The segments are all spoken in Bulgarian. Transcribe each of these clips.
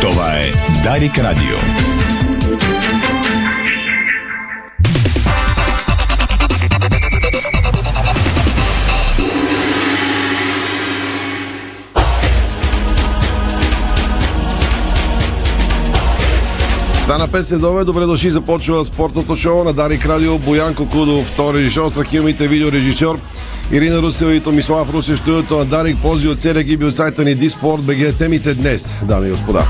Това е Дарик Радио. Стана 5 следове, добре дошли, започва спортното шоу на Дарик Радио. Боянко Кудов, втори режисьор, страхилмите видеорежисьор, Ирина Русева и Томислав Русе, студиото на Дарик, пози от целия екип от сайта ни DiSport.bg. Темите днес, дами и господа.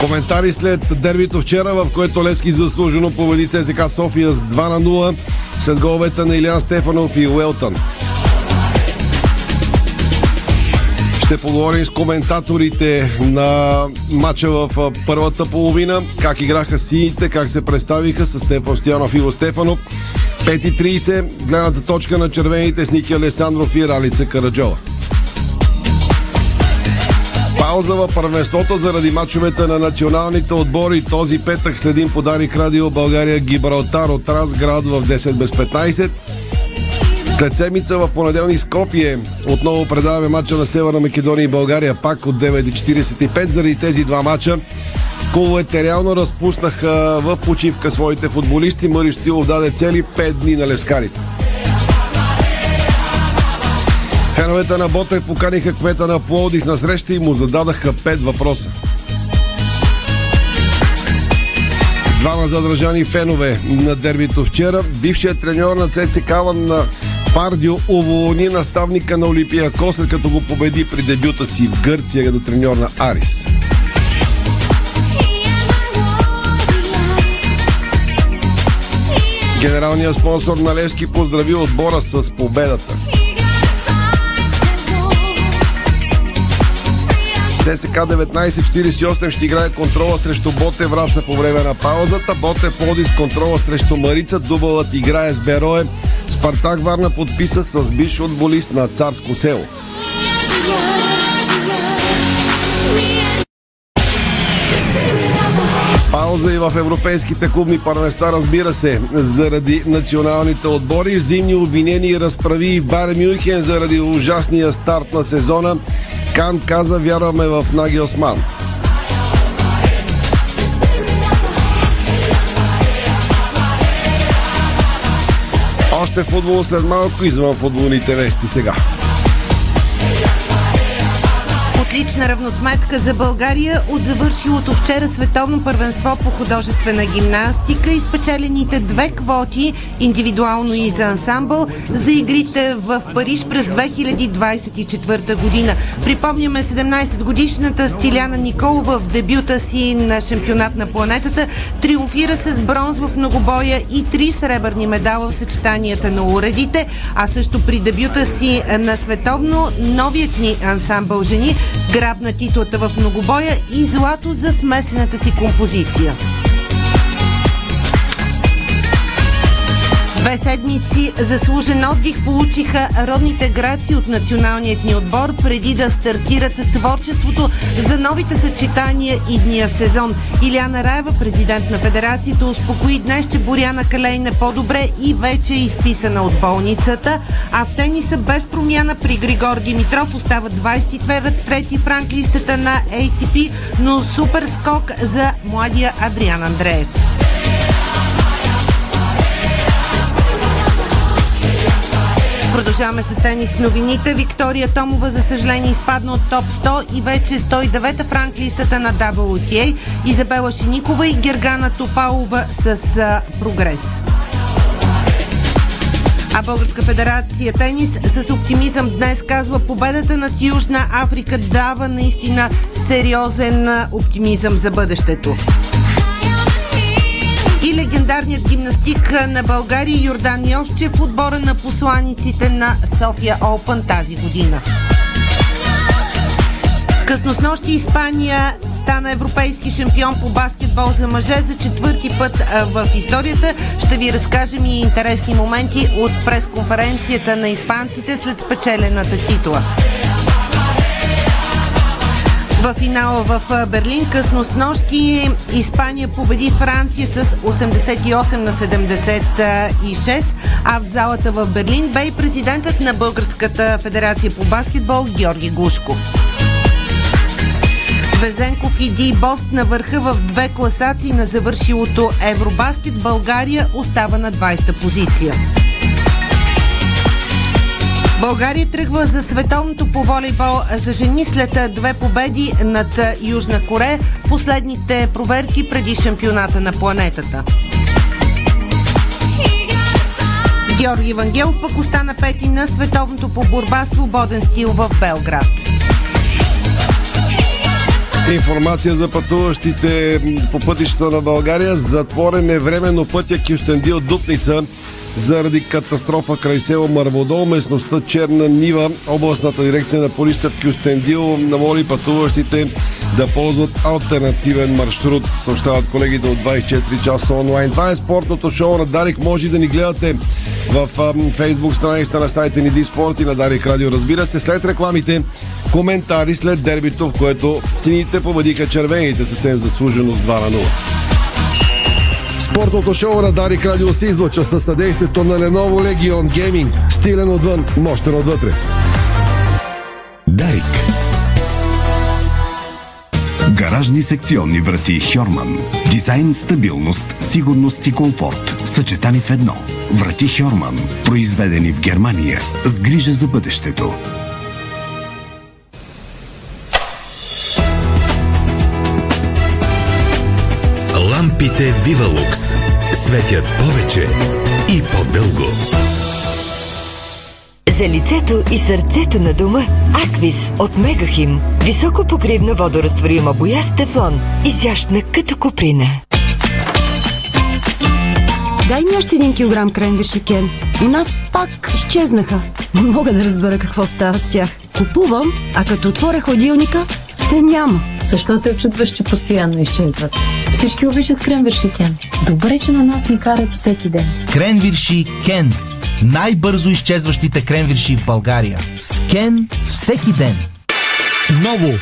Коментари след дербито вчера, в което Левски заслужено победи ЦСКА София с 2-0 след головете на Ильян Стефанов и Уелтън. Ще поговорим с коментаторите на матча в първата половина. Как играха сините, как се представиха с Стефан Стоянов и Иво Стефанов. 5:30, гледната точка на червените с Ники Александров и Ралица Караджова. Пауза в първенството заради мачовете на националните отбори. Този петък следим по Дарик Радио България Гибралтар от Разград в 10:15. След седмица в понеделник Скопие отново предаваме матча на Северна Македония и България пак от 9:45. Заради тези два матча клубовете реално разпуснаха в почивка своите футболисти. Мари Стилов даде цели 5 дни на левскарите. Феновете на Ботев поканиха кмета на Пловдив на среща и му зададаха 5 въпроса. Двама задържани фенове на дербито вчера. Бившият треньор на ЦСКА на Пардио уволни наставника на Олимпиакос, след като го победи при дебюта си в Гърция като треньор на Арис. Генералният спонсор на Левски поздрави отбора с победата. ЦСКА 1948 ще играе контрола срещу Ботев Враца по време на паузата. Ботев Пловдив с контрола срещу Маврици. Дубълът играе с Берое. Спартак Варна подписа с бивш футболист на Царско село. Пауза и в европейските клубни първенства, разбира се, заради националните отбори. Зимни обвинения и разправи и в Байер Мюнхен заради ужасния старт на сезона. Кан каза, вярваме в Нагелсман. Още футбол след малко, извън футболните вести сега. Лична равносметка за България от завършилото вчера световно първенство по художествена гимнастика и спечелените две квоти, индивидуално и за ансамбъл, за игрите в Париж през 2024 година. Припомняме 17-годишната Стиляна Николова в дебюта си на шампионат на планетата. Триумфира с бронз в многобоя и 3 сребърни медала в съчетанията на уредите, а също при дебюта си на световно новият ни ансамбъл жени грабна титлата в многобоя и злато за смесената си композиция. 2 седмици заслужен отдих получиха родните граци от националният ни отбор, преди да стартират творчеството за новите съчетания и дния сезон. Илиана Раева, президент на федерацията, успокои днес, че Боряна Калейна по-добре и вече е изписана от болницата. А в тениса без промяна при Григор Димитров остава 23-ти в ранглистата на ATP, но супер скок за младия Адриан Андреев. Продължаваме с тенис новините. Виктория Томова, за съжаление, изпадна от топ 100 и вече 109-та в ранглистата на WTA. Изабела Шиникова и Гергана Топалова с прогрес. А Българска федерация тенис с оптимизъм днес казва, победата над Южна Африка дава наистина сериозен оптимизъм за бъдещето. И легендарният гимнастик на България Йордан Йовчев в отбора на посланиците на Sofia Open тази година. Късно снощи Испания стана европейски шампион по баскетбол за мъже за 4-ти път в историята. Ще ви разкажем и интересни моменти от пресконференцията на испанците след спечелената титла. В финала в Берлин късно снощи Испания победи Франция с 88-76, а в залата в Берлин бе и президентът на Българската федерация по баскетбол Георги Гушков. Везенков и Ди Бос на върха в две класации на завършилото Евробаскет. България остава на 20-та позиция. България тръгва за световното по волейбол за жени след две победи над Южна Корея, последните проверки преди шампионата на планетата. Георги Евангелов пък остана пети на световното по борба свободен стил в Белград. Информация за пътуващите по пътищата на България. Затворен е временно пътя Кюстендил Дупница заради катастрофа край село Мърводол, местността Черна нива. Областната дирекция на полиция в Кюстендил намоли пътуващите да ползват алтернативен маршрут, съобщават колегите от 24 часа онлайн. Това е спортното шоу на Дарик. Може да ни гледате в фейсбук страницата на сайта ни Диспорт и на Дарик Радио. Разбира се, след рекламите, коментари след дербито, в което сините победиха червените съвсем заслужено с 2-0. Спортното шоу на Дарик Радио се излъчва със съдействието на Lenovo Legion Gaming. Стилен отвън, мощен отвътре. Дарик. Гаражни секционни врати Хьорман. Дизайн, стабилност, сигурност и комфорт. Съчетани в едно. Врати Хьорман. Произведени в Германия. С грижа за бъдещето. Лампите Вивалукс светят повече и по-дълго. За лицето и сърцето на дома Аквис от Мегахим. Високопокривна водорастворима боя с тефлон. Изящна като куприна. Дай ми още 1 килограм кренвирши, Кен. У нас пак изчезнаха. Не мога да разбера какво става с тях. Купувам, а като отворя ходилника... се няма. Защо се очудваш, че постоянно изчезват? Всички обичат кренвирши Кен. Добре, че на нас ни карат всеки ден. Кренвирши Кен. Най-бързо изчезващите кренвирши в България. С Кен всеки ден. Ново.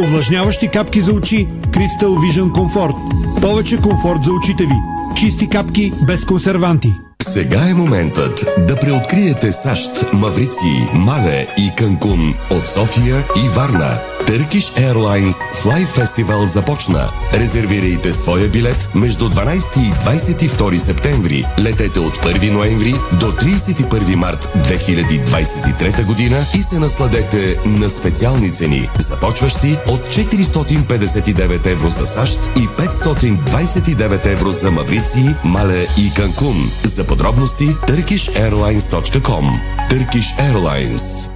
Увлажняващи капки за очи. Crystal Vision Comfort. Повече комфорт за очите ви. Чисти капки без консерванти. Сега е моментът да преоткриете САЩ, Маврици, Мале и Канкун от София и Варна. Turkish Airlines Fly Festival започна. Резервирайте своя билет между 12 и 22 септември. Летете от 1 ноември до 31 март 2023 година и се насладете на специални цени, започващи от 459 евро за САЩ и 529 евро за Маврици, Мале и Канкун. За подробности turkishairlines.com. Turkish Airlines.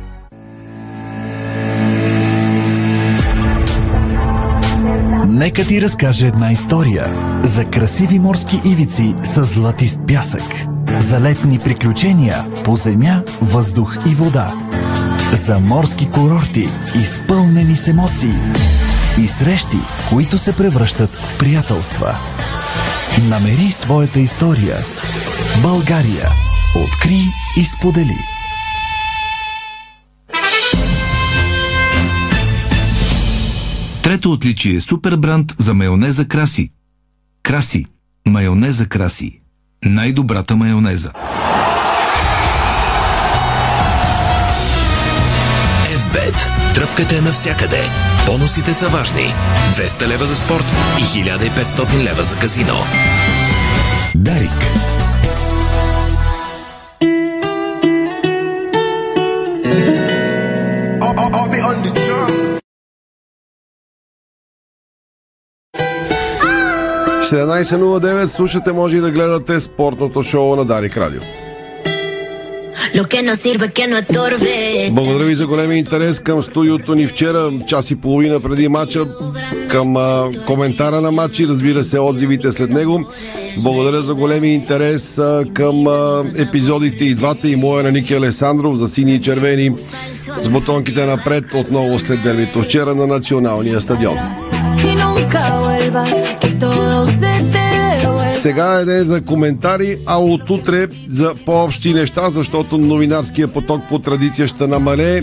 Нека ти разкаже една история за красиви морски ивици с златист пясък, за летни приключения по земя, въздух и вода, за морски курорти, изпълнени с емоции и срещи, които се превръщат в приятелства. Намери своята история. България. Откри и сподели. Трето отличие е супербранд за майонеза Краси. Краси. Майонеза Краси. Най-добрата майонеза. FBET. Тръпката навсякъде. Бонусите са важни. 200 лева за спорт и 1500 лева за казино. Дарик. I'll be on the drums. 17.09, слушате, може и да гледате спортното шоу на Дарик Радио. Благодаря ви за големия интерес към студиото ни вчера, час и половина преди матча, към коментара на матча и разбира се отзивите след него. Благодаря за големия интерес към епизодите и двата, и моя на Ники Александров за сини и червени с бутонките напред отново след дербито вчера на националния стадион. Сега е ден за коментари, а от утре за по-общи неща, защото новинарския поток по традиция ще намалее.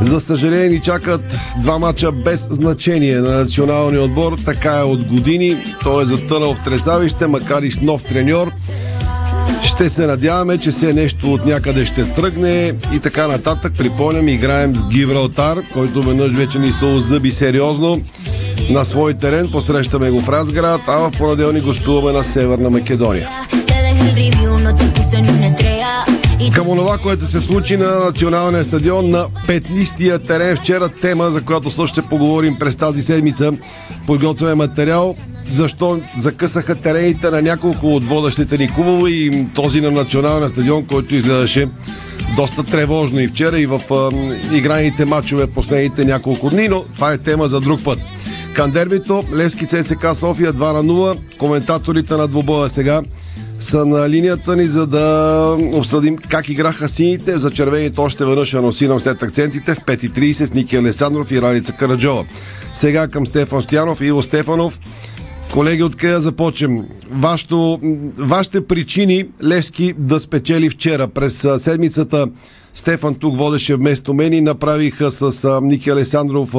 За съжаление ни чакат 2 мача без значение на националния отбор. Така е от години. Той е затънал в тресавище, макар и с нов треньор. Ще се надяваме, че все нещо от някъде ще тръгне и така нататък. Припомням, играем с Гибралтар, който веднъж вече ни се озъби сериозно. на свой терен, посрещаме го в Разград, а в понеделник гостуваме на Северна Македония. Към онова, което се случи на националния стадион на петнистия терен вчера, тема, за която също ще поговорим през тази седмица, подготвяме материал, защо закъсаха терените на няколко от водещите ни клубове и този на националния стадион, който изгледаше доста тревожно и вчера, и в играните матчове последните няколко дни, но това е тема за друг път. Кандербито, Левски ЦСКА София 2-0, коментаторите на двобоя сега са на линията ни, за да обсъдим как играха сините. За червените още веднъж анонсирам след акцентите в 5:30 с Ники Александров и Ралица Караджова. Сега към Стефан Стоянов и Ильян Стефанов. Колеги, откъде да започнем? Вашите причини Левски да спечели вчера. През седмицата Стефан тук водеше вместо мен и направиха с Ники Александров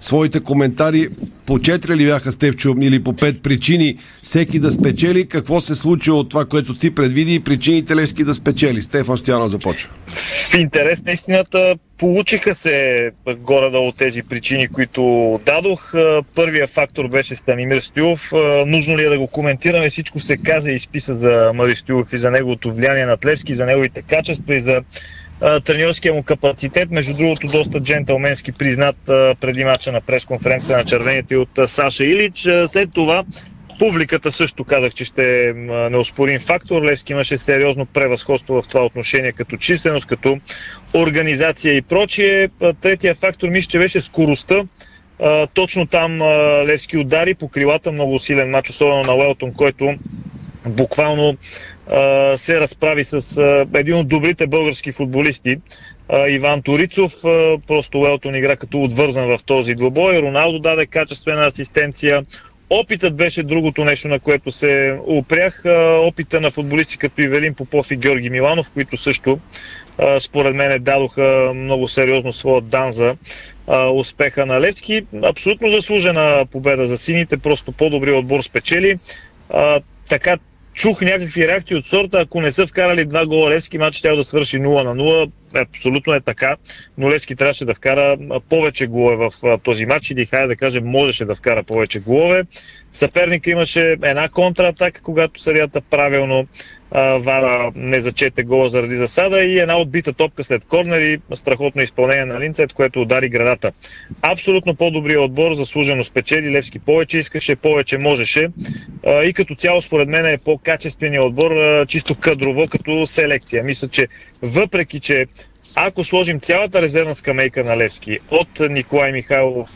своите коментари. По 4 ли бяха, Стефчо, или по 5 причини всеки да спечели? Какво се случи от това, което ти предвиди, и причините Левски да спечели? Стефан Стоянов започва. В интерес на истината, получиха се горе-долу тези причини, които дадох. Първият фактор беше Станимир Стоилов. Нужно ли е да го коментираме? Всичко се каза и изписа за Мари Стоилов и за неговото влияние на Левски, за неговите качества и за треньорския му капацитет, между другото доста джентълменски признат преди мача на пресконференция на червените от Саша Илич. След това публиката също казах, че ще неоспорим фактор. Левски имаше сериозно превъзходство в това отношение като численост, като организация и прочие. Третия фактор мисля, че беше скоростта. Точно там Левски удари по крилата, много силен мач, особено на Уелтън, който буквално се разправи с един от добрите български футболисти, Иван Торицов. Просто Уелтън игра като отвързан в този двубой. Роналдо даде качествена асистенция. Опитът беше другото нещо, на което се опрях. Опита на футболисти като Ивелин Попов и Георги Миланов, които също според мен дадоха много сериозно своя дан за успеха на Левски. Абсолютно заслужена победа за сините, просто по-добри отбор спечели. Така чух някакви реакции от сорта, ако не са вкарали 2 гола Левски, матч трябва да свърши 0-0. Абсолютно е така, но Левски трябваше да вкара повече голове в този матч и Дихая, да кажем, можеше да вкара повече голове. Съперника имаше една контратака, когато съдията правилно вара не зачете гола заради засада, и една отбита топка след корнер и страхотно изпълнение на Линцет, което удари градата. Абсолютно по-добрият отбор заслужено спечели. Левски повече искаше, повече можеше и като цяло според мен е по-качественият отбор, чисто кадрово като селекция. Мисля, че въпреки, че ако сложим цялата резервна скамейка на Левски, от Николай Михайлов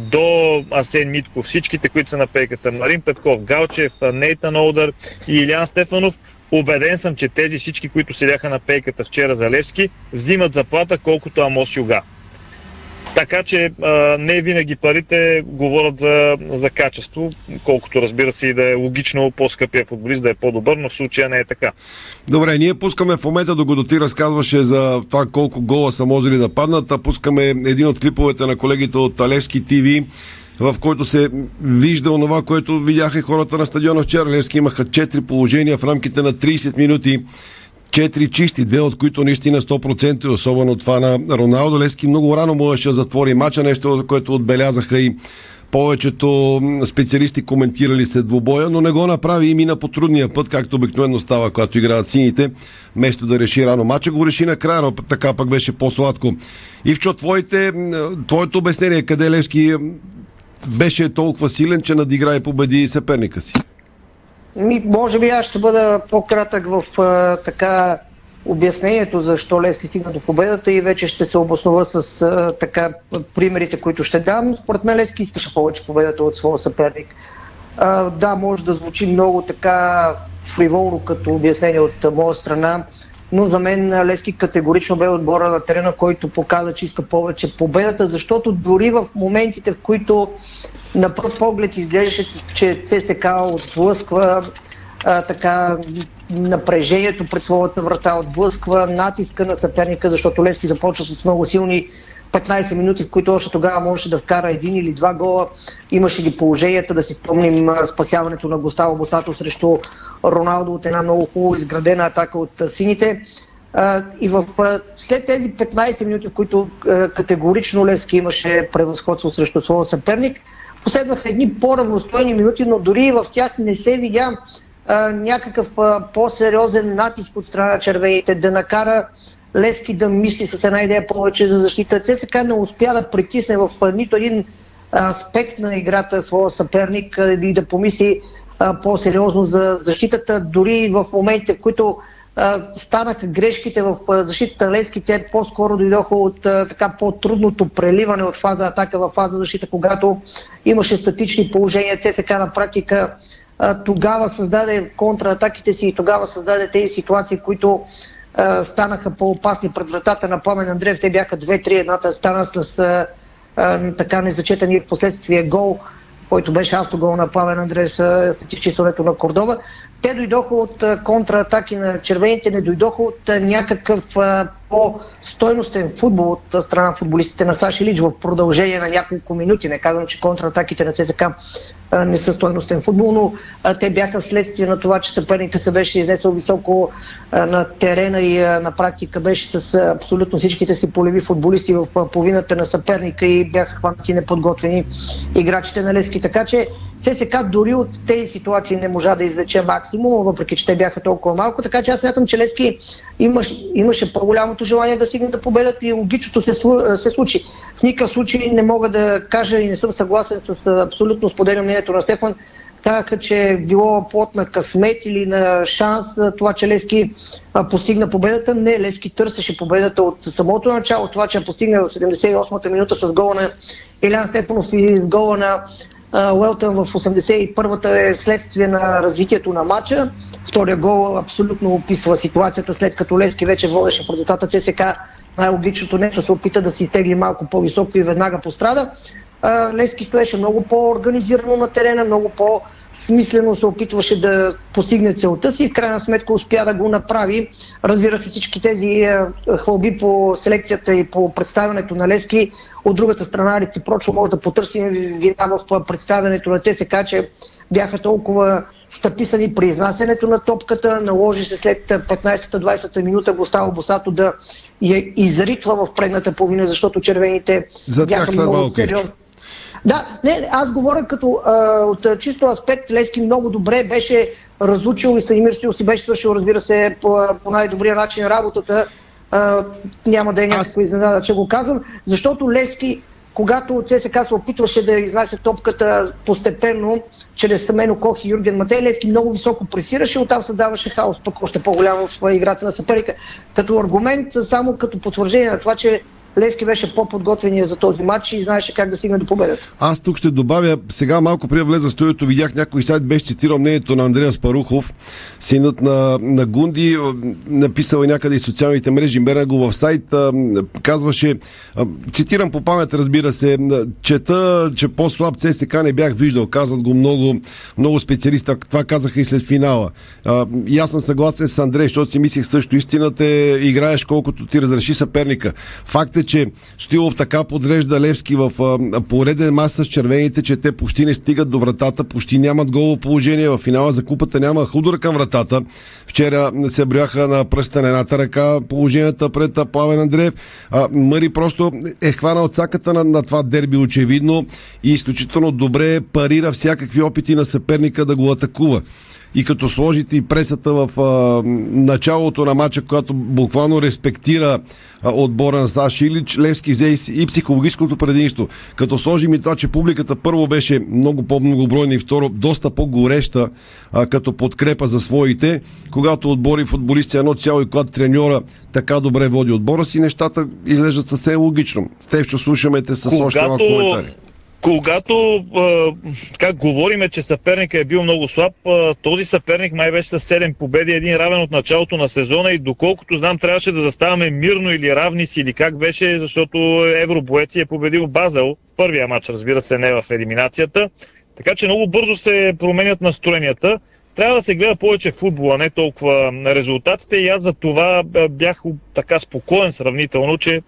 до Асен Митков, всичките, които са на пейката, Марин Петков, Галчев, Нейтан Олдър и Илиан Стефанов, убеден съм, че тези всички, които седяха на пейката вчера за Левски, взимат заплата колкото Амос Юга. Така че не винаги парите говорят за качество, колкото разбира се и да е логично по-скъпия футболист да е по-добър, но в случая не е така. Добре, ние пускаме в момента, докато ти разказваше за това колко гола са можели да паднат, а пускаме един от клиповете на колегите от Левски ТВ, в който се вижда онова, което видяха хората на стадиона вчера. Левски имаха 4 положения в рамките на 30 минути. 4 чисти, 2 от които наистина 100%, особено това на Роналдо. Левски много рано можеше да затвори мача, нещо, което отбелязаха и повечето специалисти, коментирали се двубоя, но не го направи и мина по трудния път, както обикновено става, когато играят сините. Вместо да реши рано мача, го реши накрая, но така пък беше по-сладко. Ивчо, твоето обяснение, къде Левски беше толкова силен, че надигра и победи съперника си? Може би аз ще бъда по-кратък в така обяснението защо Левски стигна до победата и вече ще се обоснова с така примерите, които ще дам. Според мен Левски искаше повече победата от своя съперник. Да, може да звучи много така фриволно като обяснение от моя страна, но за мен Левски категорично бе отбора на терена, който показа, че иска повече победата, защото дори в моментите, в които на пръв поглед изглеждаше, че ЦСКА отблъсква така напрежението пред своята врата, отблъсква натиска на съперника, защото Левски започва с много силни 15 минути, в които още тогава можеше да вкара 1 или 2 гола. Имаше ги положенията, да си спомним спасяването на Густаво Босато срещу Роналдо от една много хубаво изградена атака от сините. И след тези 15 минути, в които категорично Левски имаше превъзходство срещу своя съперник, Последваха едни по-равностойни минути, но дори и в тях не се видя някакъв по-сериозен натиск от страна на червените да накара Левски да мисли с една идея повече за защита. ЦСКА не успя да притисне в нито един аспект на играта своя съперник и да помисли по-сериозно за защитата. Дори в моментите, в които станаха грешките в защита на Левски, те по-скоро дойдоха от така по-трудното преливане от фаза атака в фаза защита, когато имаше статични положения. ЦСКА на практика тогава създаде контратаките си и тогава създаде тези ситуации, които станаха по-опасни пред вратата на Пламен Андреев. Те бяха 2-3, едната стана с така незачетани в последствие гол, който беше автогол на Пламен Андреев с изчистването на Кордова. Те дойдоха от контратаки на червените, не дойдоха от някакъв по-стойностен футбол от страна футболистите на САЩ Илич в продължение на няколко минути. Не казвам, че контратаките на ЦСКА не са стойностен футбол, но те бяха вследствие на това, че съперника се беше изнесъл високо на терена и на практика беше с абсолютно всичките си полеви футболисти в половината на съперника и бяха хванати неподготвени играчите на Левски. Така че ЦСКА дори от тези ситуации не можа да извлече максимум, въпреки че те бяха толкова малко. Така че аз смятам, че Левски имаше по-голямото желание да стигне да победят и логичното се случи. В никакъв случай не мога да кажа и не съм съгласен с абсолютно споделям мнението на Стефан, така че било плод на късмет или на шанс това, че Левски постигна победата. Не, Левски търсеше победата от самото начало. Това, че постигна в 78-та минута с гола на Ильян Стефанов и с гола на Уелтън в 81-та е следствие на развитието на матча. Втория гол абсолютно описва ситуацията, след като Левски вече водеше пред вратата ЦСКА. Най-логичното нещо се опита да се изтегли малко по-високо и веднага пострада. Левски стоеше много по-организирано на терена, много по-смислено се опитваше да постигне целта си и в крайна сметка успя да го направи. Разбира се, всички тези хвалби по селекцията и по представянето на Левски. От другата страна, реципрочно може да потърсим вина в представянето на ЦСКА, че бяха толкова стъписани при изнасянето на топката. Наложи се след 15-20 минута Густаво Босато да я изритва в предната половина, защото червените за бяха много сериозни. Да, не, аз говоря като от чисто аспект Левски много добре беше разучил и Станимир Стоилов си беше свършил, разбира се, по най-добрия начин работата. Няма да е някаква изненада, че го казвам, защото Левски, когато ЦСКА се опитваше да изнася топката постепенно чрез Семен Окох и Юрген Матей, Левски много високо пресираше, оттам създаваше хаос, пък още по-голямо в играта на съперника. Като аргумент, само като потвърждение на това, че Левски беше по-подготвения за този матч и знаеше как да стигне до победата. Аз тук ще добавя, сега малко преди влеза в студиото, видях някой сайт, беше цитирал мнението на Андреас Парухов, синът на Гунди, написал някъде и социалните мрежи, меря го в сайт, казваше, цитирам по памет, разбира се, чета, че по-слаб ЦСКА не бях виждал, казват го много специалисти, това казаха и след финала. И аз съм съгласен с Андрей, защото си мислих също, истината е, играеш колкото ти разреши съперника. Факт е, че Стоилов така подрежда Левски в пореден мач с червените, че те почти не стигат до вратата, почти нямат голо положение, в финала за купата няма удар към вратата. Вчера се брояха на пръста на едната ръка положенията пред Пламен Андреев. Мъри просто е хванал цаката на това дерби очевидно и изключително добре парира всякакви опити на съперника да го атакува. И като сложите и пресата в началото на матча, която буквално респектира отбора на САЩ Илич, Левски взе и психологическото предимство. Като сложим и това, че публиката първо беше много по-многобройна и второ доста по-гореща като подкрепа за своите, когато отбори футболисти едно цяло и когато треньора така добре води отбора си, нещата изглеждат съвсем логично. Стефчо, слушаме те с още малко коментари. Когато говориме, че съперника е бил много слаб, този съперник май беше с 7 победи, един равен от началото на сезона и доколкото знам трябваше да заставаме мирно или равни си или как беше, защото Евробоеци е победил Базел, първия матч, разбира се, не в елиминацията, така че много бързо се променят настроенията. Трябва да се гледа повече футбола, не толкова резултатите и аз за това бях така спокоен сравнително, че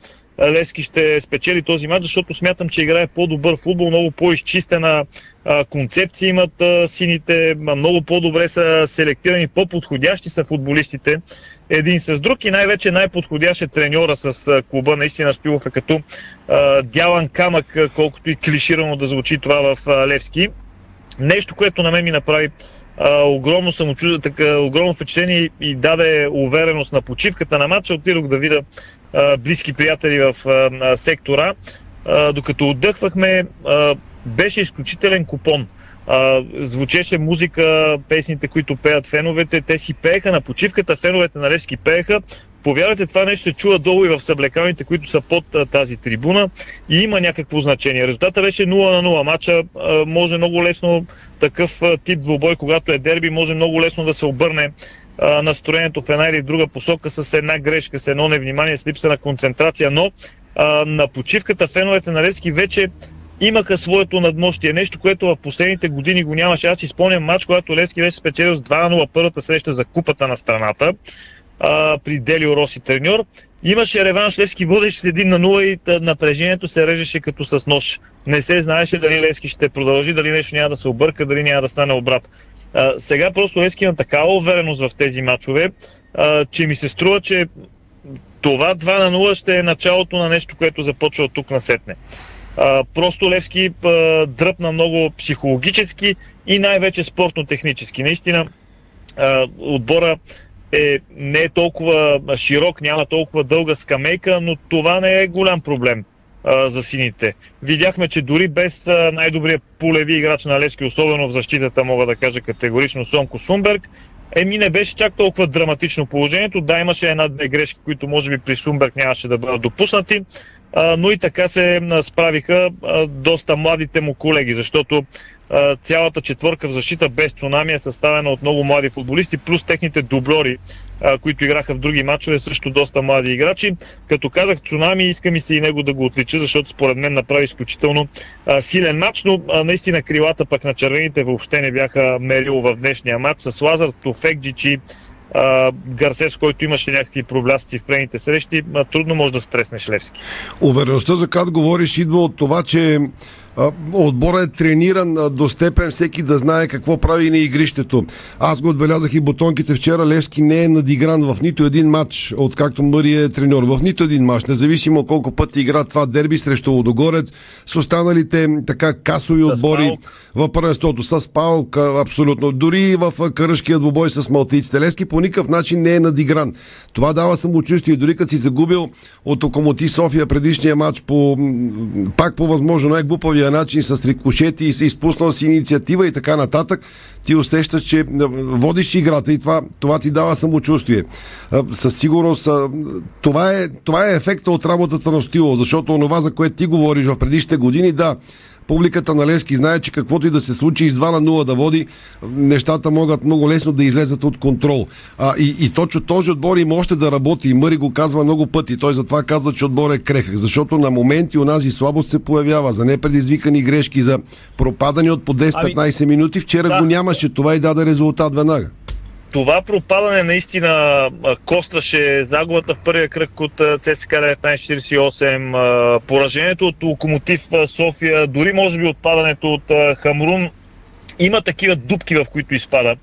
Левски ще спечели този матч, защото смятам, че играе по-добър футбол, много по-изчистена концепция имат сините, много по-добре са селектирани, по-подходящи са футболистите един с друг и най-вече най-подходящ е треньора с клуба. Наистина Спилов е като дялан камък, колкото и клиширано да звучи това в Левски. Нещо, което на мен ми направи огромно впечатление и даде увереност на почивката на матча. Отидох да видя близки приятели в сектора. Докато отдъхвахме, беше изключителен купон. Звучеше музика, песните, които пеят феновете. Те си пееха на почивката, феновете на Левски пееха. Повярвайте, това нещо се чува долу и в съблекалните, които са под тази трибуна и има някакво значение. Резултата беше 0-0 матча. Може много лесно такъв тип двубой, когато е дерби, може много лесно да се обърне настроението в една или друга посока с една грешка, с едно невнимание, с липса на концентрация, но на почивката феновете на Левски вече имаха своето надмощие. Нещо, което в последните години го нямаше. Аз си спомням матч, когато Левски беше спечелил с 2-0 първата среща за купата на страната при Делио Роси треньор. Имаше реванш, Левски водеше с 1-0 и напрежението се режеше като с нож. Не се знаеше дали Левски ще продължи, дали нещо няма да се обърка, дали няма да стане обрат. Сега просто Левски има такава увереност в тези матчове, че ми се струва, че това 2-0 ще е началото на нещо, което започва от тук насетне. Просто Левски дръпна много психологически и най-вече спортно-технически. Наистина отбора не е толкова широк, няма толкова дълга скамейка, но това не е голям проблем за сините. Видяхме, че дори без най-добрия полеви играч на Левски, особено в защитата, мога да кажа категорично Сонко Сумберг, не беше чак толкова драматично положението. Да, имаше една-две грешки, които може би при Сумберг нямаше да бъдат допуснати, но и така се справиха доста младите му колеги, защото цялата четворка в защита без цунами е съставена от много млади футболисти, плюс техните дубльори, които играха в други матчове, също доста млади играчи. Като казах цунами, иска ми се и него да го отлича, защото според мен направи изключително силен матч, но наистина крилата пък на червените въобще не бяха мерило в днешния матч с Лазар, Тофекджичи, Гарсес, който имаше някакви проблясти в предните срещи, трудно може да стреснеш Левски. Увереността, за която говориш, идва от това, че отборът е трениран до степен всеки да знае какво прави на игрището. Аз го отбелязах и бутонките вчера. Левски не е надигран в нито един матч, откакто Мъри е треньор. В нито един матч, независимо колко пъти игра това дерби срещу Лудогорец, с останалите така касови отбори в първенството. С Паук, абсолютно. Дори в каръшкия двубой с малтийците. Левски по никакъв начин не е надигран. Това дава самочувствие. Дори като си загубил от Локомотив София предишния матч пак по възможно най-глупавия начин с рикошети и се изпуснал с инициатива и така нататък, ти усещаш, че водиш играта и това ти дава самочувствие. Със сигурност това е ефекта от работата на Стилов, защото онова, за което ти говориш в предишните години, да, публиката на Левски знае, че каквото и да се случи и с 2-0 да води, нещата могат много лесно да излезат от контрол. И точно този отбор има още да работи. И Мъри го казва много пъти. Той затова казва, че отбор е крехък. Защото на моменти унази слабост се появява за непредизвикани грешки, за пропадане от по 10-15 минути. Вчера го нямаше. Това и даде резултат веднага. Това пропадане наистина костваше загубата в първия кръг от ЦСКА 1948, поражението от Локомотив София, дори може би отпадането от Хамрун. Има такива дупки, в които изпада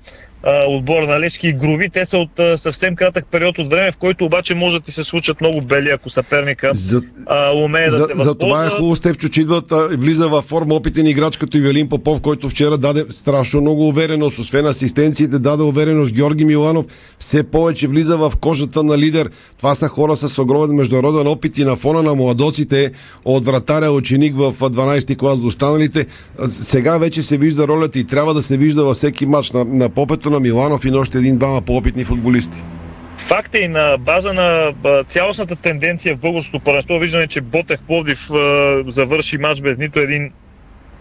отбора на Левски, грови. Те са от съвсем кратък период от време, в който обаче може да ти се случат много бели, ако съперника умее да се възползва. За това е хубаво, Стефчо, че идват и влиза във форма опитен играч като Ивелин Попов, който вчера даде страшно много увереност. Освен асистенциите, даде увереност Георги Миланов. Все повече влиза в кожата на лидер. Това са хора с огромен международен опит и на фона на младоците от вратаря, ученик в 12-ти клас до останалите. Сега вече се вижда ролята и трябва да се вижда във всеки матч на Попето, на Миланов и на още един-двама по-опитни футболисти. Факт е, и на база на цялостната тенденция в българското първенство, виждаме, че Ботев Пловдив завърши матч без нито един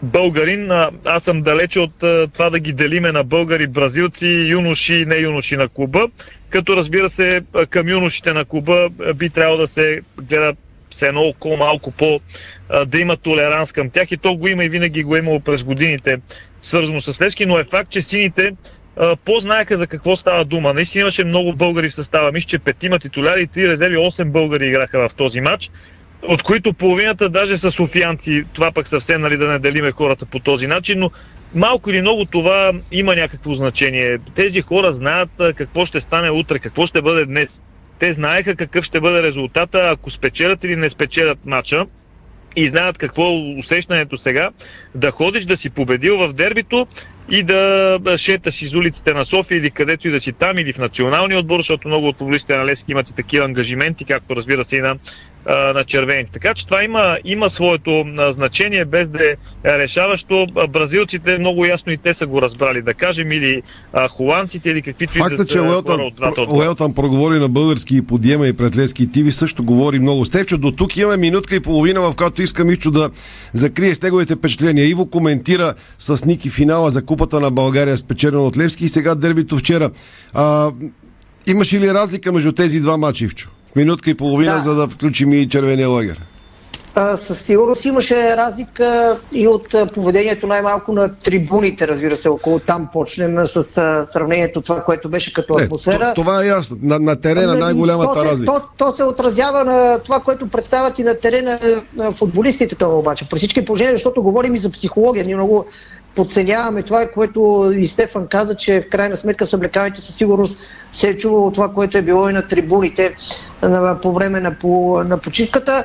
българин. Аз съм далече от това да ги делиме на българи, бразилци, юноши и не юноши на клуба. Като разбира се, към юношите на клуба би трябвало да се гледа все едно около малко по да има толеранс към тях и то го има и винаги го е имало през годините свързано с Левски, но е факт, че сините по-знаеха за какво става дума. Наистина имаше много българи в състава. Мисля, че 5 титуляри и 3 резерви, 8 българи играха в този матч. от които половината даже са софиянци. Това пък съвсем, нали, да не делиме хората по този начин, но малко или много това има някакво значение. Тези хора знаят какво ще стане утре, какво ще бъде днес. Те знаеха какъв ще бъде резултата, ако спечелят или не спечелят мача, и знаят какво е усещането сега да ходиш, да си победил в дербито и да шеташ из улиците на София или където и да си там, или в националния отбор, защото много от футболистите на Левски имат и такива ангажименти, както разбира се и на червените. Така че това има своето значение, без да е решаващо. Бразилците много ясно и те са го разбрали, да кажем, или холандците, или каквито и да са. Факта, че Уелтън проговори на български и подиема и пред Левски ТВ също говори много. Стевчо, до тук имаме минутка и половина, в която искам Ивчо да закриеш неговите впечатления. Иво коментира с Ники финала за Купата на България, спечелен от Левски, и сега дербито вчера. Имаше ли разлика между тези два мача, Ивчо? Минутка и половина, за да включим и червения лагер. Със сигурност имаше разлика и от поведението най-малко на трибуните, разбира се, около там почнем с сравнението това, което беше като атмосфера. Това е ясно, на терена най-голямата разлика. То се отразява на това, което представят и на терена на футболистите това обаче. При всички положения, защото говорим и за психология, ние много подценяваме това, което и Стефан каза, че в крайна сметка съблекавите със сигурност се е чувало това, което е било и на трибуните по време на почивката.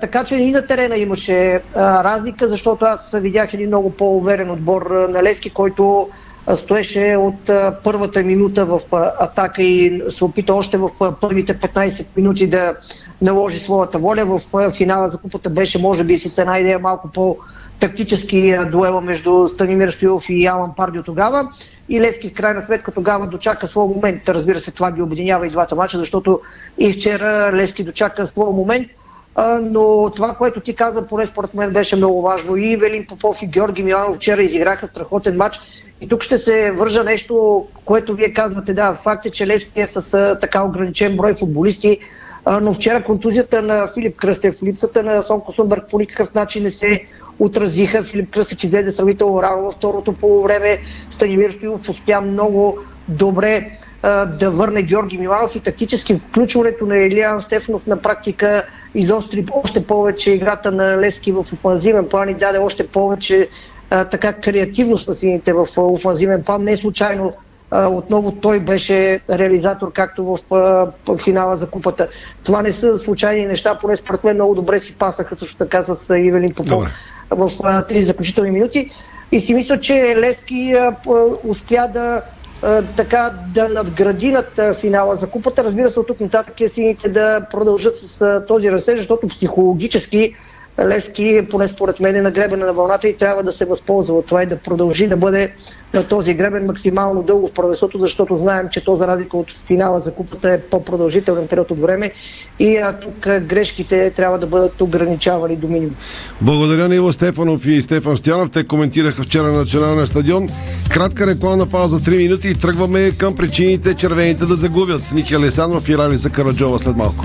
Така че и на терена имаше разлика, защото аз видях един много по-уверен отбор на Левски, който стоеше от първата минута в атака и се опита още в първите 15 минути да наложи своята воля. В финала за купата беше, може би, с една идея малко по-тактически дуела между Станимир Стоилов и Алан Пардио тогава. И Левски в крайна сметка тогава дочака своя момент. Разбира се, това ги обединява и двата мача, защото и вчера Левски дочака своя момент. Но това, което ти каза, поне според мен беше много важно. И Велин Попов, и Георги Миланов вчера изиграха страхотен матч. И тук ще се вържа нещо, което вие казвате. Да, факт е, че Левски е с така ограничен брой футболисти, но вчера контузията на Филип Кръстев, липсата на Сонко Сунберг по никакъв начин не се отразиха. Филип Кръстев излезе сравнително рано във второто полувреме. Станимир Стоилов успя много добре да върне Георги Миланов и тактически включването на Ильян Стефанов на практика изостри още повече играта на Левски в офанзивен план и даде още повече така креативност на сините в офанзивен план. Не случайно отново той беше реализатор, както в финала за купата. Това не са случайни неща, поне според мен много добре си пасаха също така с Ивелин Попов в тези заключителни минути. И си мисля, че Левски успя да надгради над финала за купата. Разбира се, от тук нататък е сините да продължат с този разсеж, защото психологически Левски, поне според мен, е на гребена на вълната и трябва да се възползва от това и да продължи да бъде на този гребен максимално дълго в първенството, защото знаем, че то за разлика от финала за купата е по-продължителен период от време и тук грешките трябва да бъдат ограничавани до минимум. Благодаря на Иво Стефанов и Стефан Стоянов. Те коментираха вчера на националния стадион. Кратка рекламна пауза 3 минути и тръгваме към причините червените да загубят. Ники Александров и Ралица Караджова след малко.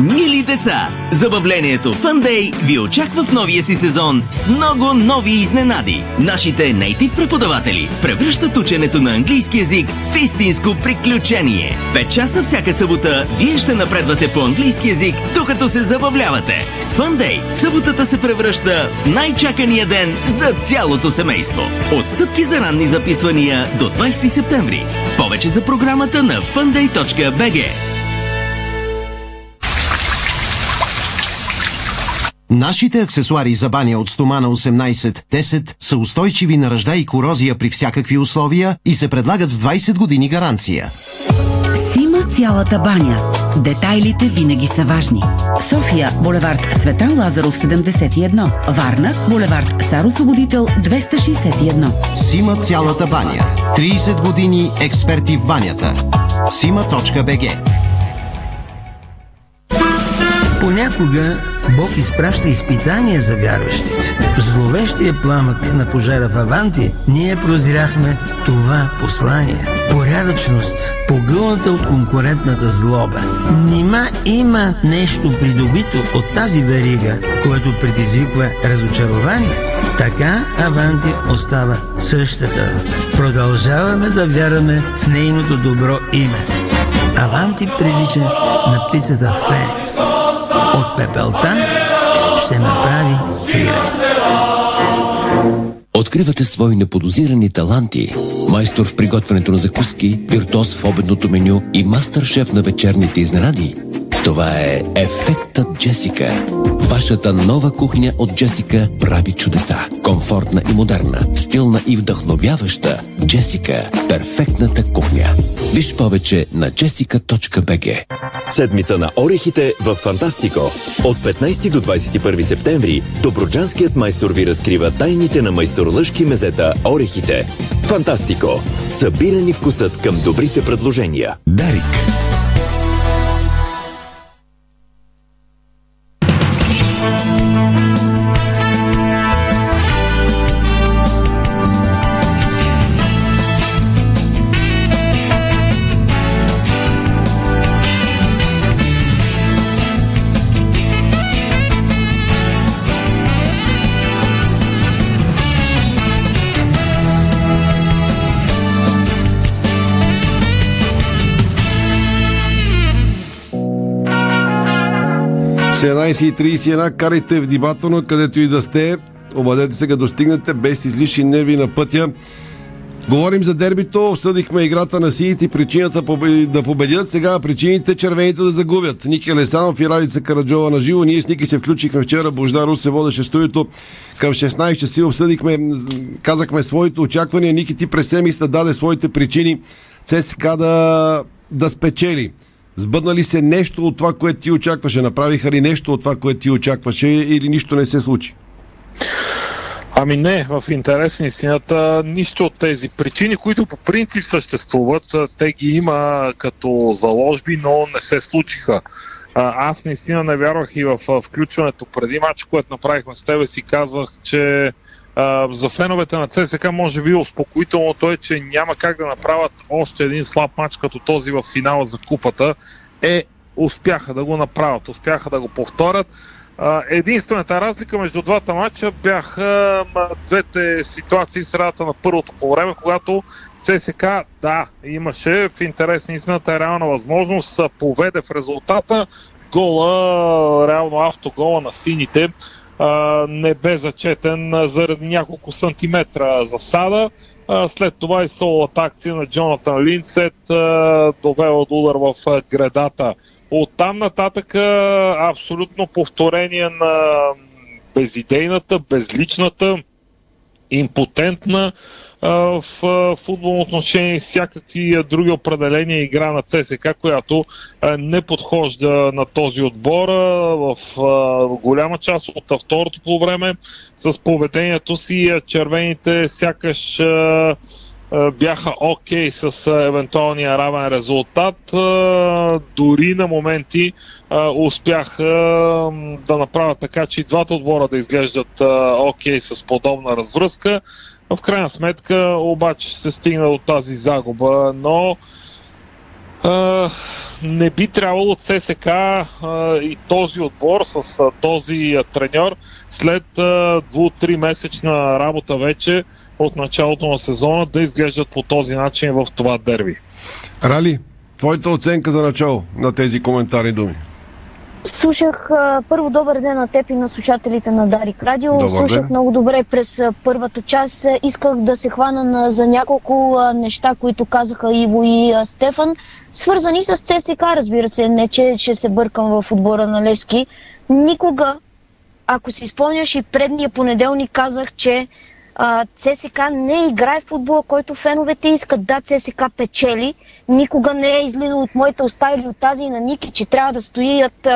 Мили деца, забавлението Fun Day ви очаква в новия си сезон с много нови изненади. Нашите нейтив преподаватели превръщат ученето на английски език в истинско приключение. 5 часа всяка събота вие ще напредвате по английски език, докато се забавлявате. С Fun Day съботата се превръща в най-чакания ден за цялото семейство. Отстъпки за ранни записвания до 20 септември. Повече за програмата на funday.bg. Нашите аксесоари за баня от стомана 1810 са устойчиви на ръжда и корозия при всякакви условия и се предлагат с 20 години гаранция. Сима цялата баня. Детайлите винаги са важни. София, булевард Цветан Лазаров 71. Варна, булевард Цар Освободител 261. Сима цялата баня. 30 години експерти в банята. Sima.bg. Понякога Бог изпраща изпитания за вярващите. В зловещия пламък на пожара в Аванти ние прозряхме това послание. Порядъчност, погълната от конкурентната злоба. Нима има нещо придобито от тази верига, което предизвиква разочарование? Така Аванти остава същата. Продължаваме да вярваме в нейното добро име. Аванти прилича на птицата Феникс. От пепелта ще направи криле. Откривате свои неподозирани таланти. Майстор в приготвянето на закуски, виртуоз в обедното меню и мастър-шеф на вечерните изненади. Това е Ефектът Джесика. Вашата нова кухня от Джесика прави чудеса. Комфортна и модерна, стилна и вдъхновяваща. Джесика – перфектната кухня. Виж повече на jessica.bg. Седмица на орехите в Фантастико. От 15 до 21 септември добруджанският майстор ви разкрива тайните на майсторлъжки мезета орехите. Фантастико. Събира ни вкусът към добрите предложения. Дарик. С 11.31 карайте внимателно, където и да сте. Обадете се, като достигнете, без излишни нерви на пътя. Говорим за дербито, обсъдихме играта на сините и причината да победят. Сега причините червените да загубят. Ники Александров и Ралица Караджова на живо. Ние с Ники се включихме вчера. Бождар Рус се водеше студиото към 16 часа. Обсъдихме, казахме своите очаквания. Ники, ти през семиста даде своите причини ЦСКА да спечели. Сбъдна ли се нещо от това, което ти очакваше? Направиха ли нещо от това, което ти очакваше, или нищо не се случи? Ами не, в интерес на истината, нищо от тези причини, които по принцип съществуват, те ги има като заложби, но не се случиха. Аз наистина не вярвах и в включването преди матч, което направихме с тебе, си казвах, че за феновете на ЦСКА може би успокоителното е, че няма как да направят още един слаб матч като този в финала за купата. Успяха да го направят, успяха да го повторят. Единствената разлика между двата матча бяха двете ситуации в средата на първото полувреме, когато ЦСКА, да, имаше в интерес на истината реална възможност, поведе в резултата, гола, реално автогола на сините не бе зачетен заради няколко сантиметра засада. След това и соловата акция на Джонатан Линсет довела до удар в гредата. Оттам нататък абсолютно повторение на безидейната, безличната, импотентна в футболно отношение всякакви други определения игра на ЦСКА, която не подхожда на този отбор. В голяма част от второто полувреме с поведението си червените сякаш бяха окей с евентуалния равен резултат. Дори на моменти успяха да направят така, че и двата отбора да изглеждат окей с подобна развръзка. В крайна сметка обаче се стигна до тази загуба, но не би трябвало ЦСКА и този отбор с този треньор след 2-3 месечна работа вече от началото на сезона да изглеждат по този начин в това дерби. Рали, твоята оценка за начало на тези коментарни думи? Слушах първо добър ден на теб и на слушателите на Дарик Радио. Добър ден. Слушах много добре през първата част. Исках да се хвана за няколко неща, които казаха Иво и Стефан. Свързани с ЦСКА, разбира се, не че ще се бъркам в отбора на Левски. Никога, ако си спомняш и предния понеделник казах, че ЦСКА не играе в футбола, който феновете искат. Да, ЦСКА печели. Никога не е излизал от моите уста или от тази на Ники, че трябва да стоят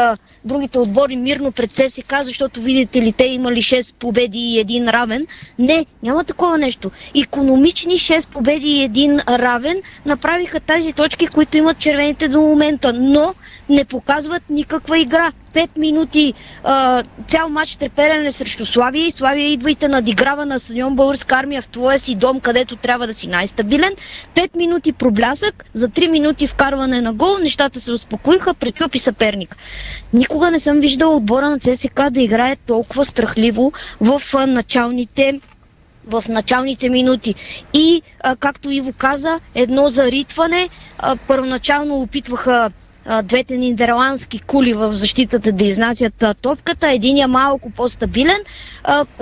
другите отбори мирно пред ЦСКА, защото видите ли те имали 6 победи и един равен. Не, няма такова нещо. Икономични 6 победи и един равен направиха тези точки, които имат червените до момента. Но не показват никаква игра. 5 минути цял матч треперене срещу Славия и Славия идва и те надиграва на стадион Българска армия в твоя си дом, където трябва да си най-стабилен. 5 минути проблясък, за 3 минути вкарване на гол, нещата се успокоиха, пречупи съперник. Никога не съм виждала отбора на ЦСКА да играе толкова страхливо в началните минути. И, както Иво каза, едно заритване. Първоначално опитваха двете нидерландски кули в защитата да изнасят топката. Единия малко по-стабилен,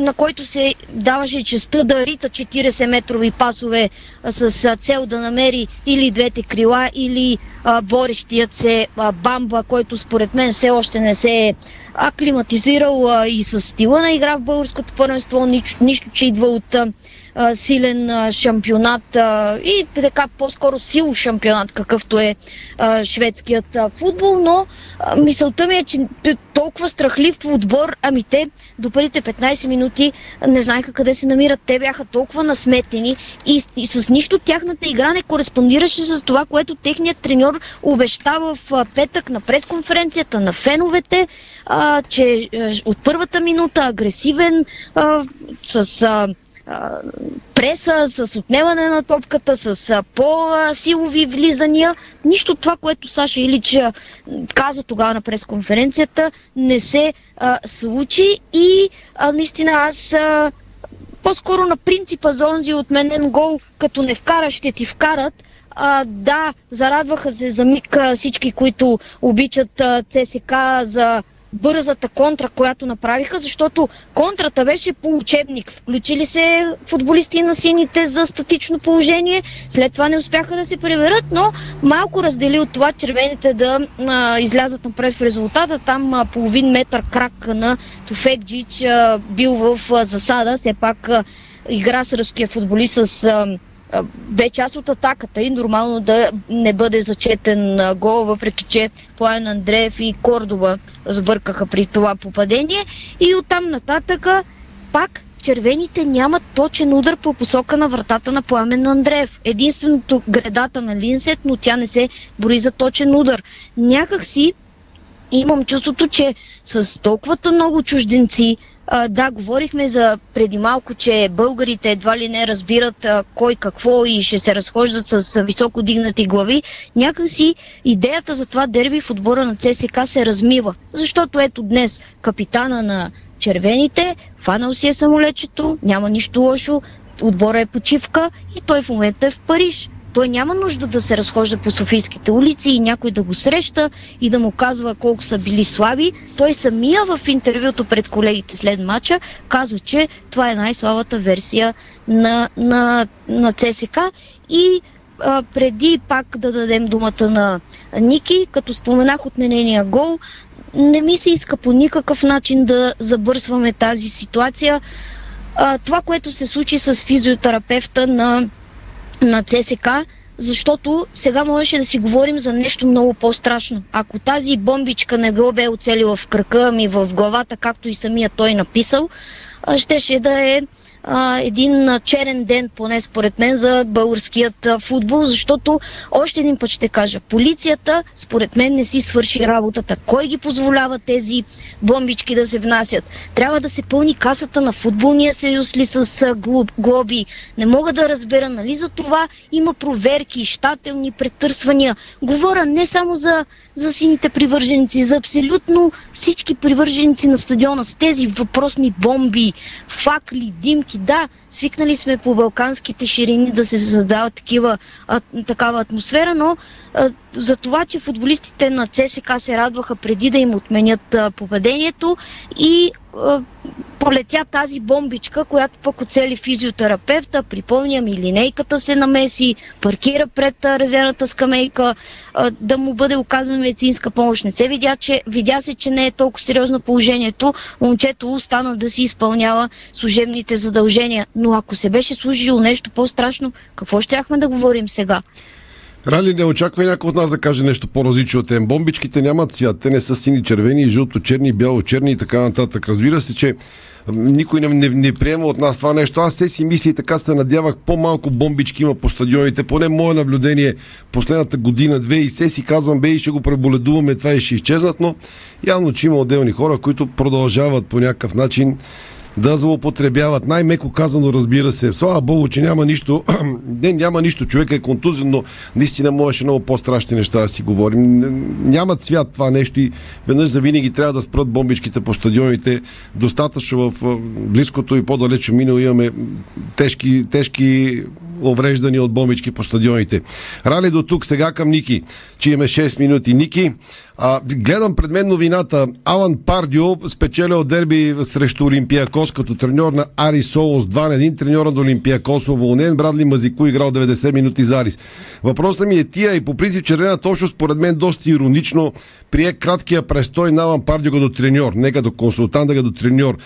на който се даваше честта да рита 40-метрови пасове с цел да намери или двете крила, или борещият се Бамба, който според мен все още не се е аклиматизирал и с стила на игра в българското първенство. Нищо, че идва от силен шампионат и така по-скоро силов шампионат, какъвто е шведският футбол, но мисълта ми е, че толкова страхлив отбор, ами те до първите 15 минути не знаеха къде се намират. Те бяха толкова насметени и с нищо тяхната игра не кореспондираше с това, което техният треньор обеща в петък на пресконференцията на феновете, че от първата минута агресивен, с преса, с отнемане на топката, с по-силови влизания. Нищо от това, което Саша Илич каза тогава на пресконференцията, не се случи и наистина аз по-скоро на принципа за онзи отменен гол, като не вкараш, ще ти вкарат. Да, зарадваха се за миг всички, които обичат ЦСКА за бързата контра, която направиха, защото контрата беше по учебник. Включили се футболисти на сините за статично положение, след това не успяха да се приберат, но малко раздели от това червените да излязат напред в резултата. Там половин метър крак на Туфекджич бил в засада. Все пак игра с руския футболист с вече аз от атаката и нормално да не бъде зачетен гол, въпреки че Плоян Андреев и Кордова сбъркаха при това попадение. И оттам нататък пак червените нямат точен удар по посока на вратата на Пламен Андреев. Единственото гредата на Линсет, но тя не се бори за точен удар. Някак си имам чувството, че с толкова много чужденци, да, говорихме за преди малко, че българите едва ли не разбират кой какво и ще се разхождат с високо дигнати глави. Някакси идеята за това дерби в отбора на ЦСКА се размива. Защото ето днес капитана на червените, фанал си е самолетчето, няма нищо лошо, отбора е почивка и той в момента е в Париж. Той няма нужда да се разхожда по софийските улици и някой да го среща и да му казва колко са били слаби. Той самия в интервюто пред колегите след матча казва, че това е най-слабата версия на ЦСКА. И преди пак да дадем думата на Ники, като споменах отменения гол, не ми се иска по никакъв начин да забърсваме тази ситуация. Това, което се случи с физиотерапевта на ЦСКА, защото сега можеше да си говорим за нещо много по-страшно. Ако тази бомбичка не го бе оцелила в кръка ми, в главата, както и самия той написал, щеше да е един черен ден, поне според мен, за българският футбол, защото още един път ще кажа, полицията според мен не си свърши работата. Кой ги позволява тези бомбички да се внасят? Трябва да се пълни касата на футболния съюз ли с глоби? Не мога да разбера, нали за това има проверки, щателни претърсвания. Говоря не само за сините привърженици, за абсолютно всички привърженици на стадиона с тези въпросни бомби, факли, димки. Да, свикнали сме по балканските ширини да се създава такава атмосфера, но за това, че футболистите на ЦСКА се радваха преди да им отменят попадението и полетя тази бомбичка, която пък оцели физиотерапевта, припомням и линейката се намеси, паркира пред резервната скамейка, да му бъде оказана медицинска помощ. Не се видя се, че не е толкова сериозно положението, момчето остана да си изпълнява служебните задължения, но ако се беше служило нещо по-страшно, какво щяхме да говорим сега? Рали, не очаква някой от нас да каже нещо по-различно от тем. Бомбичките нямат цвят, те не са сини, червени, жълто, черни, бяло, черни и така нататък. Разбира се, че никой не приема от нас това нещо. Аз се си мисля и така се надявах по-малко бомбички има по стадионите. Поне мое наблюдение последната година, две и се си казвам, бе, и ще го преболедуваме, това и ще изчезнат, но явно, че има отделни хора, които продължават по някакъв начин да злоупотребяват. Най-меко казано, разбира се. Слава Богу, че няма нищо. Не, няма нищо. Човек е контузен, но наистина можеше много по-страшни неща да си говорим. Няма цвят това нещо и веднъж за винаги трябва да спрат бомбичките по стадионите. Достатъчно в близкото и по-далече минало имаме тежки увреждания от бомбички по стадионите. Рали, до тук. Сега към Ники, че имаме 6 минути. Ники, гледам пред мен новината. Алан Пардио спечелил дерби срещу Олимпиакос като треньор на Арис Солос 2-1. Треньорът на Олимпиакос уволнен. Брадли Мазико играл 90 минути за Арис. Въпросът ми е тия и по принцип червената общност, според мен, доста иронично прие краткия престой на Алан Пардио като треньор. Не като консултант, а като треньор.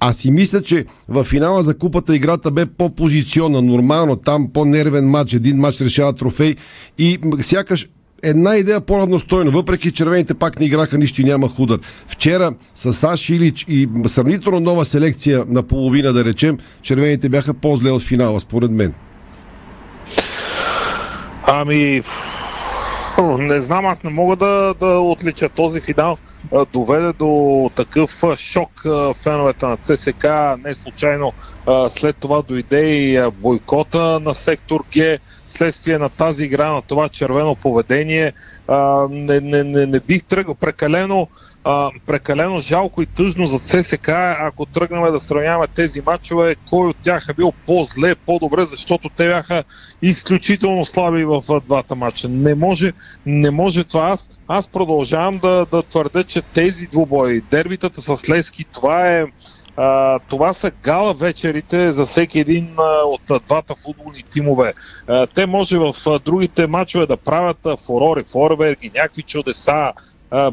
Аз си мисля, че в финала за купата играта бе по-позиционна. Нормално, там по-нервен матч. Един матч решава трофей и сякаш една идея по-равностойна, въпреки червените пак не играха нищо и няма удар. Вчера с САЩ Илич и сравнително нова селекция на половина, да речем, червените бяха по-зле от финала, според мен. Ами, не знам, аз не мога да отлича. Този финал доведе до такъв шок феновете на ЦСКА. Не случайно след това дойде и бойкота на сектор Г. Следствие на тази игра, на това червено поведение, не бих тръгнал. Прекалено жалко и тъжно за ЦСКА, ако тръгнем да сравняваме тези матчове, кой от тях е бил по-зле, по-добре, защото те бяха изключително слаби в двата матча. Не може това. Аз продължавам да твърдя, че тези двубои, дербитата с Левски, това са гала вечерите за всеки един от двата футболни тимове. Те може в другите матчове да правят фурори, форверки, някакви чудеса.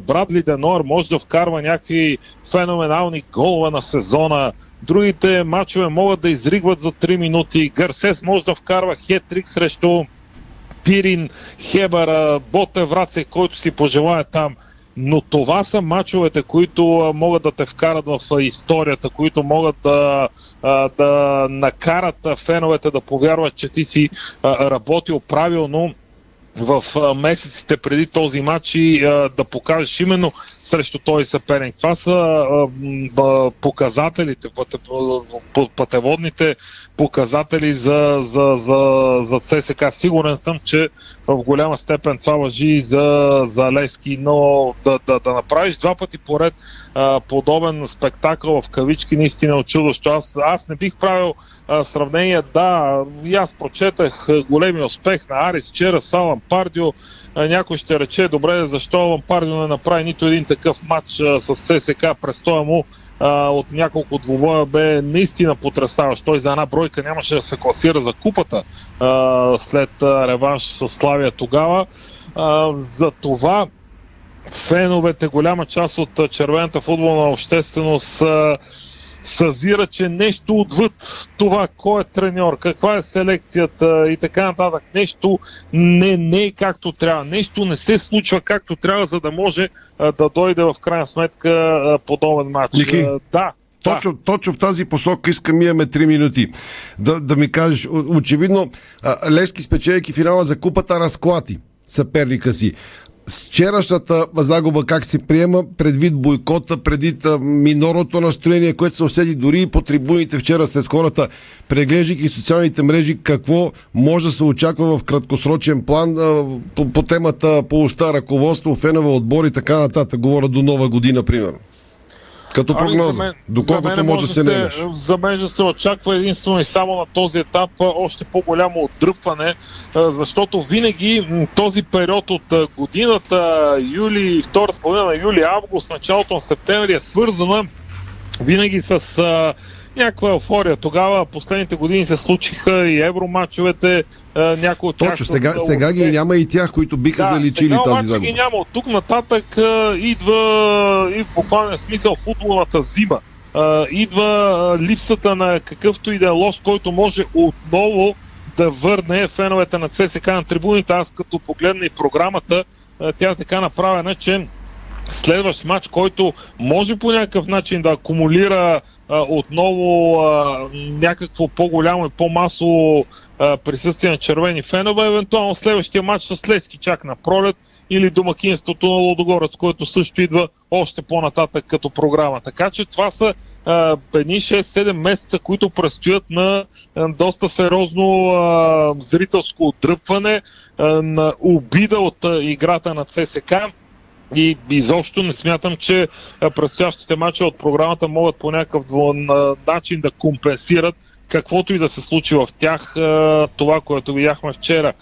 Брадли Денор може да вкарва някакви феноменални голове на сезона. Другите матчове могат да изригват за 3 минути. Гърсес може да вкарва хет-трик срещу Пирин, Хебър, Ботев, Враце, който си пожелая там. Но това са мачовете, които могат да те вкарат в историята, които могат да накарат феновете да повярват, че ти си работил правилно в месеците преди този матч и да покажеш именно срещу този съперник. Това са показателите, пътеводните показатели за ЦСКА. Сигурен съм, че в голяма степен това важи и за Левски, но да направиш два пъти поред подобен спектакъл в кавички наистина очудващо. Аз не бих правил сравнение. Да, и аз прочетах големи успех на Арис вчера с Алан Пардио. Някой ще рече, добре, защо Алан Пардио не направи нито един такъв матч с ЦСКА? Престоя му от няколко двубоя бе наистина потресаващ. Той за една бройка нямаше да се класира за купата след реванш с Славия тогава. За това феновете, голяма част от червената футболна общественост съзира, че нещо отвъд това, кой е треньор, каква е селекцията и така нататък. Нещо не е както трябва. Нещо не се случва както трябва, за да може да дойде в крайна сметка подобен матч. Ники, да. Точно в тази посока искам, имаме 3 минути. Да ми кажеш, очевидно, Левски, спечелейки финала за купата, разклати съперника си. Вчерашната загуба как се приема, предвид бойкота, предвид минорното настроение, което се усети дори и по трибуните вчера след хората, преглеждайки социалните мрежи, какво може да се очаква в краткосрочен план по темата полуста, ръководство, фенове, отбор и така нататък, говоря до нова година, примерно? Като прогноза, доколкото може да се немеш. За мен да се очаква единствено и само на този етап още по-голямо отдръпване, защото винаги този период от годината, юли, втората половина на юли, август, началото на септември е свързана винаги с някаква еуфория. Тогава последните години се случиха и евромачовете, някои от тях. Точно, сега ги няма и тях, които биха заличили тази загуба. Сега ги няма. От тук нататък идва и в буквален смисъл футболната зима. Идва липсата на какъвто и да е лост, който може отново да върне феновете на ЦСКА на трибуните. Аз като погледна и програмата, тя е така направена, че следващ матч, който може по някакъв начин да акумулира отново някакво по-голямо и по-масово присъствие на червени фенове, евентуално следващия матч с Левски чак на пролет или домакинството на Лудогорец, което също идва още по-нататък като програма. Така че това са едни 6-7 месеца, които предстоят на доста сериозно зрителско отдръпване, на обида от играта на ЦСКА. И изобщо не смятам, че предстоящите матча от програмата могат по някакъв начин да компенсират каквото и да се случи в тях, това, което видяхме вчера.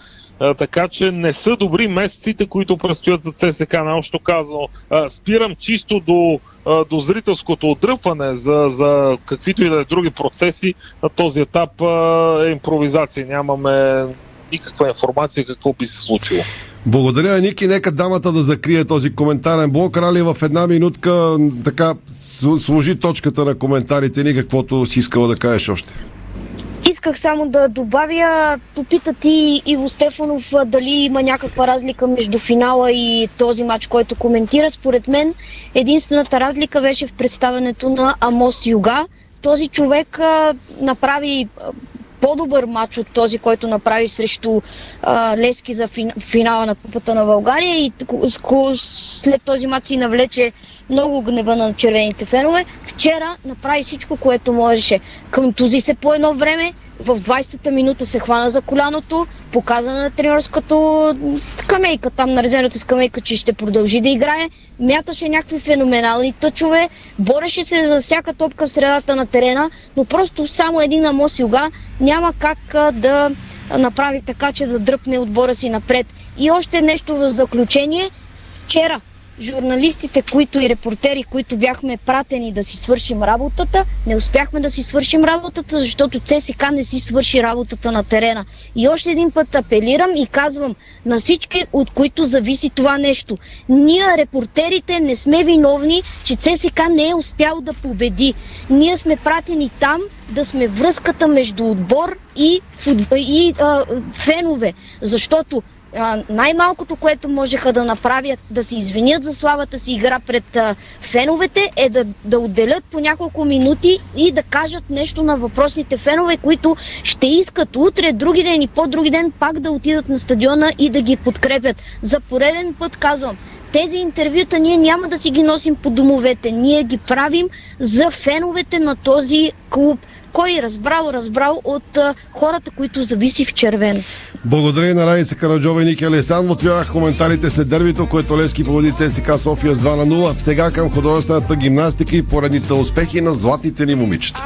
Така че не са добри месеците, които предстоят за ЦСКА, наобщо казано. Спирам чисто до зрителското отдръпване за каквито и да е други процеси. На този етап е импровизация. Нямаме никаква информация какво би се случило. Благодаря, Ники. Нека дамата да закрие този коментарен блок. Рали, в една минутка така сложи точката на коментарите ни, каквото си искала да кажеш още. Исках само да добавя, попита ти Иво Стефанов дали има някаква разлика между финала и този матч, който коментира. Според мен единствената разлика беше в представянето на Амос Юга. Този човек направи по-добър матч от този, който направи срещу Левски за финала на Купата на България, и след този матч си навлече много гнева на червените фенове. Вчера направи всичко, което можеше. Контузи се по едно време, в 20-та минута се хвана за коляното, показа на тренерската скамейка, там на резервната скамейка, че ще продължи да играе, мяташе някакви феноменални тъчове, бореше се за всяка топка в средата на терена, но просто само един Амос Юга няма как да направи така, че да дръпне отбора си напред. И още нещо в заключение. Вчера журналистите, които и репортери, които бяхме пратени да си свършим работата, не успяхме да си свършим работата, защото ЦСКА не си свърши работата на терена. И още един път апелирам и казвам на всички, от които зависи това нещо. Ние, репортерите, не сме виновни, че ЦСКА не е успял да победи. Ние сме пратени там да сме връзката между отбор и фенове, защото най-малкото, което можеха да направят, да се извинят за слабата си игра пред феновете, е да отделят по няколко минути и да кажат нещо на въпросните фенове, които ще искат утре, други ден и по-други ден пак да отидат на стадиона и да ги подкрепят. За пореден път казвам, тези интервюта ние няма да си ги носим по домовете, ние ги правим за феновете на този клуб. Кой разбрал от хората, които зависи в червено. Благодаря на Ралица Караджова и Ники Александров. Отвявах коментарите след дербито, което Левски победи ЦСКА София с 2-0. Сега към художествената гимнастика и поредните успехи на златните ни момичета.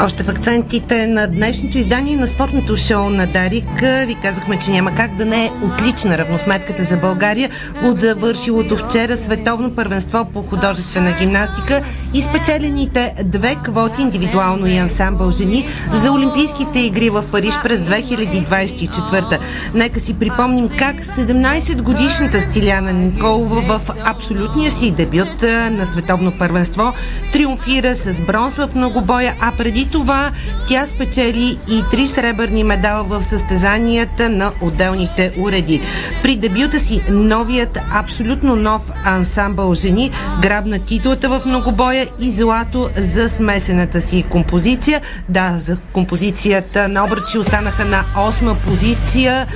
Още в акцентите на днешното издание на спортното шоу на Дарик ви казахме, че няма как да не е отлична равносметката за България от завършилото вчера световно първенство по художествена гимнастика и спечелените две квоти индивидуално и ансамбъл жени за Олимпийските игри в Париж през 2024. Нека си припомним как 17-годишната Стиляна Николова в абсолютния си дебют на световно първенство триумфира с бронз в многобоя, а преди това тя спечели и 3 сребърни медала в състезанията на отделните уреди. При дебюта си новият, абсолютно нов ансамбъл жени грабна титлата в многобоя и злато за смесената си композиция. Да, за композицията на обръчи останаха на 8-ма позиция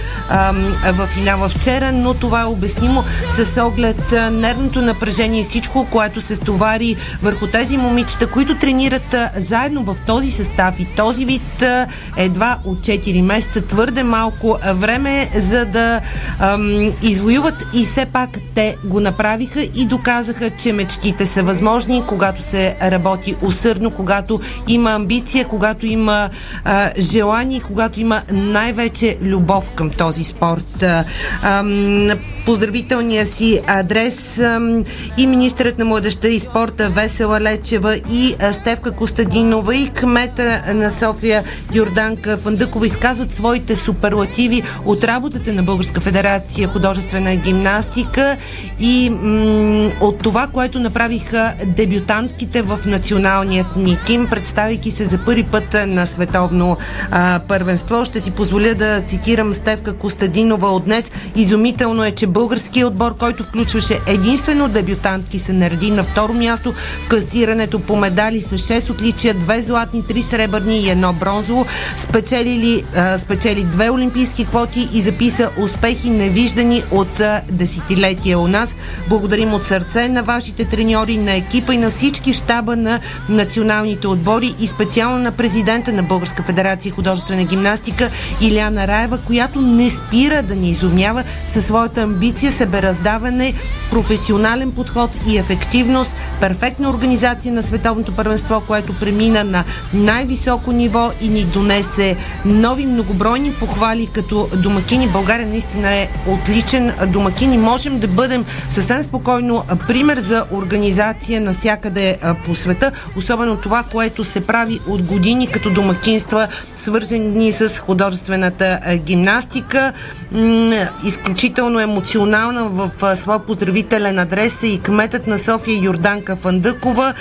в финала вчера, но това е обяснимо с оглед нервното напрежение и всичко, което се стовари върху тези момичета, които тренират заедно в този състав и този вид едва от 4 месеца. Твърде малко време, за да извоюват, и все пак те го направиха и доказаха, че мечтите са възможни, когато се работи усърдно, когато има амбиция, когато има желание, когато има най-вече любов към този спорт. поздравителния си адрес и министрът на младежта и спорта Весела Лечева и Стефка Костадинова и кмета на София Йорданка Фандъкова изказват своите суперлативи от работата на Българска федерация художествена гимнастика и от това, което направиха дебютантките в националният ни тим, представяйки се за първи път на световно първенство. Ще си позволя да цитирам Стефка Костадинова от днес. Изумително е, че българският отбор, който включваше единствено дебютантки, се нареди на второ място в класирането по медали с 6 отличия, 2 златни, 3 сребърни и 1 бронзово. Спечели 2 олимпийски квоти и записа успехи невиждани от десетилетия у нас. Благодарим от сърце на вашите треньори, на екипа и на всички щаба на националните отбори и специално на президента на Българска федерация художествена гимнастика Илиана Раева, която не спира да ни изумява със своята амбиция, себераздаване, професионален подход и ефективност, перфектна организация на световното първенство, което премина на най-високо ниво и ни донесе нови многобройни похвали като домакини. България наистина е отличен домакин и можем да бъдем съвсем спокойно пример за организация навсякъде по света, особено това, което се прави от години като домакинства, свързани с художествената гимнастика. Изключително емоционална в своя поздравителен адрес и кметът на София Йорданка Фандъкова.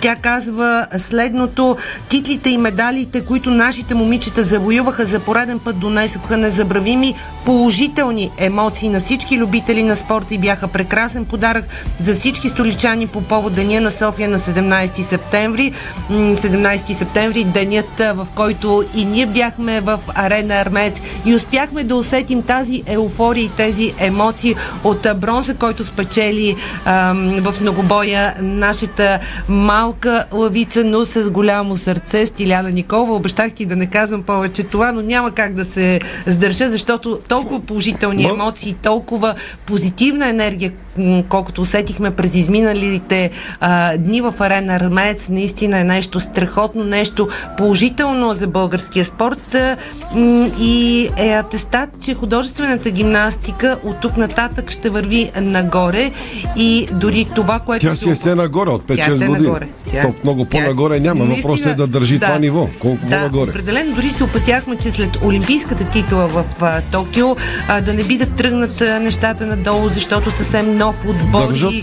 Тя казва следното: титлите и медалите, които нашите момичета завоюваха за пореден път, донесоха незабравими положителни емоции на всички любители на спорта и бяха прекрасен подарък за всички столичани по повод Деня на София на 17 септември. 17 септември, денят, в който и ние бяхме в Арена Армеец и успяхме да усетим тази еуфория и тези емоции от бронза, който спечели в многобоя нашата малка лавица, но с голямо сърце, Стиляна Николова. Обещах ти да не казвам повече това, но няма как да се сдържа, защото толкова положителни емоции, толкова позитивна енергия, колкото усетихме през изминалите дни в Арена Армеец, наистина е нещо страхотно, нещо положително за българския спорт и е атестат, че художествената гимнастика от тук нататък ще върви нагоре и дори това, което... Тя си е все нагоре от 5-6 години. Много по-нагоре няма. Въпрос е да държи това ниво. Колко по-нагоре. Определено, дори се опасяхме, че след олимпийската титла в Токио да не би да тръгнат нещата надолу, защото съвсем нов отбор и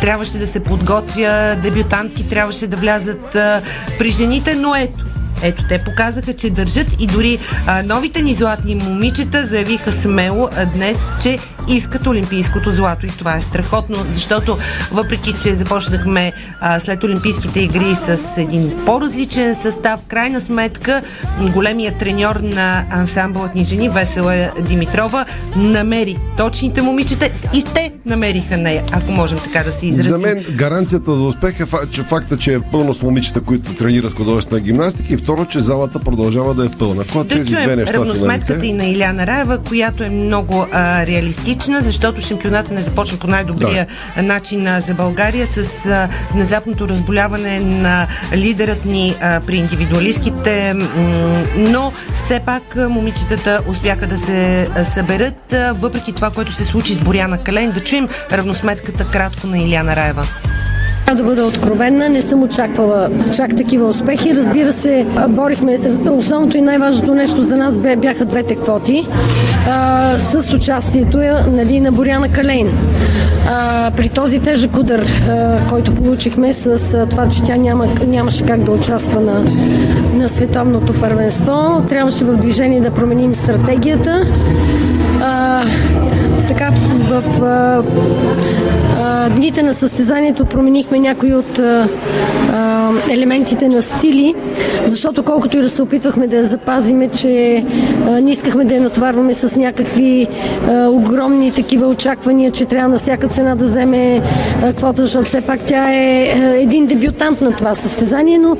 трябваше да се подготвя, дебютантки трябваше да влязат при жените, но ето, те показаха, че държат и дори новите ни златни момичета заявиха смело днес, че искат олимпийското злато и това е страхотно, защото въпреки, че започнахме след Олимпийските игри с един по-различен състав, крайна сметка големият треньор на ансамбълът ни жени Весела Димитрова намери точните момичета и те намериха нея, ако можем така да се изразим. За мен гаранцията за успех е факта, че е пълно с момичета, които тренират художествена гимнастика и второ, че залата продължава да е пълна. Когато тези две неща са на лице... и на Илиана Раева, която е много реалистична, защото шампионата не започна по най-добрия начин за България с внезапното разболяване на лидерът ни при индивидуалистките, но все пак момичетата успяха да се съберат, въпреки това, което се случи с Боряна Калейна. Да чуем равносметката кратко на Илиана Раева. Да бъда откровенна, не съм очаквала чак такива успехи. Разбира се, борихме. Основното и най-важното нещо за нас бяха двете квоти с участието на Боряна Калейн. При този тежък удар, който получихме с това, че тя нямаше как да участва на световното първенство, трябваше в движение да променим стратегията. Така в дните на състезанието променихме някои от елементите на стили, защото колкото и да се опитвахме да я запазиме, че не искахме да я натоварваме с някакви огромни такива очаквания, че трябва на всяка цена да вземе квота, защото все пак тя е един дебютант на това състезание, но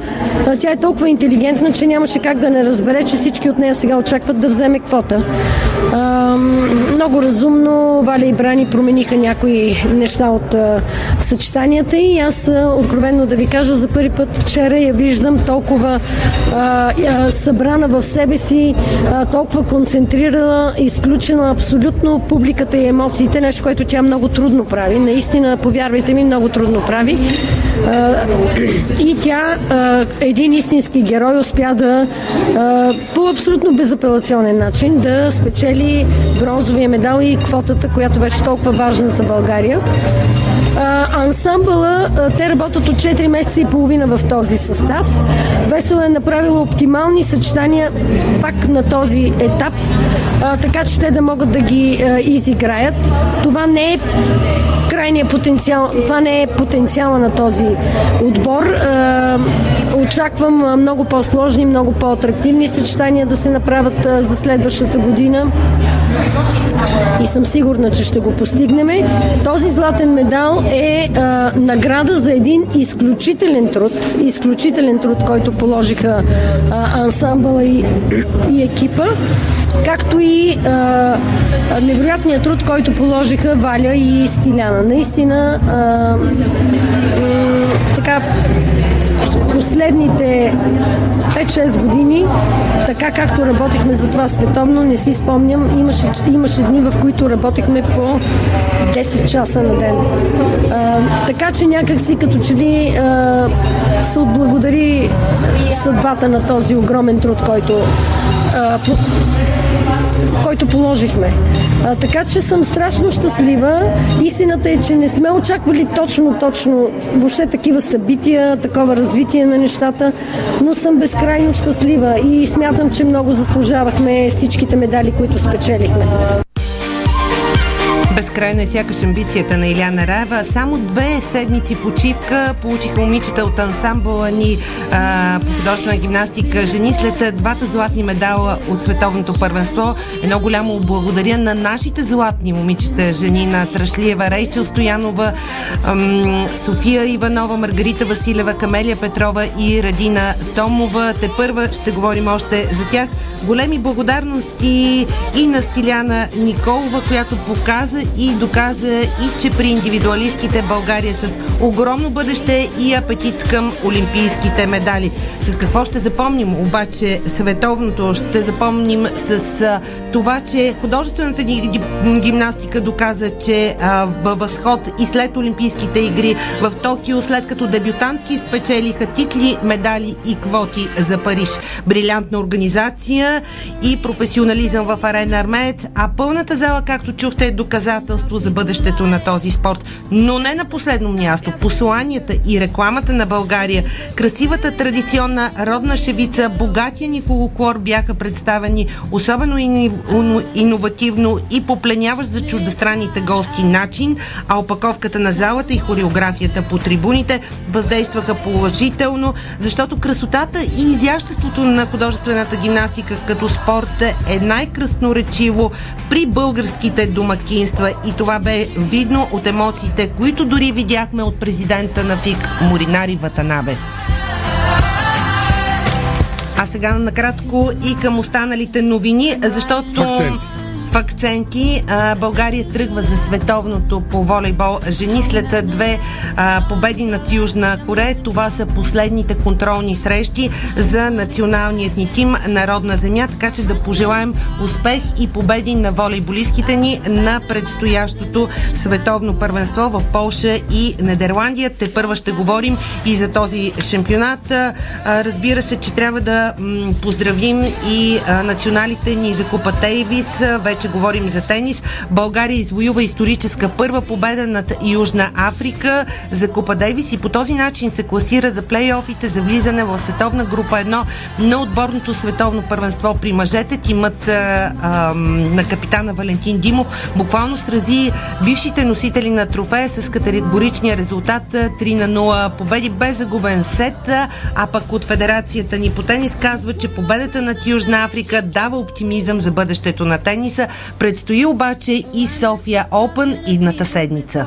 тя е толкова интелигентна, че нямаше как да не разбере, че всички от нея сега очакват да вземе квота. Много разумно Валя и Брани промениха някои неща от съчетанията и аз откровенно да ви кажа, за първи път вчера я виждам толкова събрана в себе си, толкова концентрирана, изключена абсолютно публиката и емоциите, нещо, което тя много трудно прави. Наистина, повярвайте ми, много трудно прави. И тя, един истински герой, успя да по абсолютно безапелационен начин да спечели бронзовия медал и квотата, която беше толкова важна за България. Ансамбъла, те работят от 4 месеца и половина в този състав. Весела е направила оптимални съчетания пак на този етап, така че те да могат да ги изиграят. Това не е крайният потенциал, това не е потенциала на този отбор. Очаквам много по-сложни, много по-атрактивни съчетания да се направят за следващата година. И съм сигурна, че ще го постигнем. Този златен медал е награда за един изключителен труд, който положиха ансамбъла и екипа, както и невероятният труд, който положиха Валя и Стиляна. Наистина така последните 5-6 години, така както работихме за това световно, не си спомням, имаше дни, в които работихме по 10 часа на ден. Така че някакси като че ли се отблагодари съдбата на този огромен труд, който положихме. Така че съм страшно щастлива. Истината е, че не сме очаквали точно въобще такива събития, такова развитие на нещата, но съм безкрайно щастлива и смятам, че много заслужавахме всичките медали, които спечелихме. Безкрайна е сякаш амбицията на Илиана Раева. Само 2 седмици почивка получиха момичета от ансамбъла ни по художествена гимнастика жени след 2 златни медала от световното първенство. Едно голямо благодаря на нашите златни момичета жени, на Трашлиева, Рейчел Стоянова, София Иванова, Маргарита Василева, Камелия Петрова и Радина Томова. Тепърва ще говорим още за тях. Големи благодарности и на Стиляна Николова, която показа и доказа, и че при индивидуалистките България с огромно бъдеще и апетит към олимпийските медали. С какво ще запомним обаче световното? Ще запомним с това, че художествената гимнастика доказа, че във възход и след Олимпийските игри в Токио, след като дебютантки спечелиха титли, медали и квоти за Париж. Брилянтна организация и професионализъм в арена Армеец, а пълната зала, както чухте, е доказателство за бъдещето на този спорт. Но не на последно място, посланията и рекламата на България, красивата традиционна родна шевица, богатия ни фолклор бяха представени особено иновативно и попленяващ за чуждестранните гости начин, а опаковката на залата и хореографията по трибуните въздействаха положително, защото красотата и изяществото на художествената гимнастика като спорт е най-красноречиво при българските домакинства и това бе видно от емоциите, които дори видяхме от президента на ФИК Моринари Ватанабе. А сега накратко и към останалите новини, защото в акценти България тръгва за световното по волейбол жени след 2 победи над Южна Корея. Това са последните контролни срещи за националният ни тим народна земя, така че да пожелаем успех и победи на волейболистките ни на предстоящото световно първенство в Полша и Нидерландия. Тепърва ще говорим и за този шампионат. Разбира се, че трябва да поздравим и националите ни за Купа Тейвис. Вече говорим за тенис. България извоюва историческа първа победа над Южна Африка за Купа Дейвис и по този начин се класира за плейофите за влизане в световна група 1 на отборното световно първенство при мъжете. Тимът на капитана Валентин Димов буквално срази бившите носители на трофея с категоричния резултат 3-0 победи без загубен сет, а пък от Федерацията ни по тенис казва, че победата над Южна Африка дава оптимизъм за бъдещето на тенис. Предстои обаче и Sofia Open идната седмица.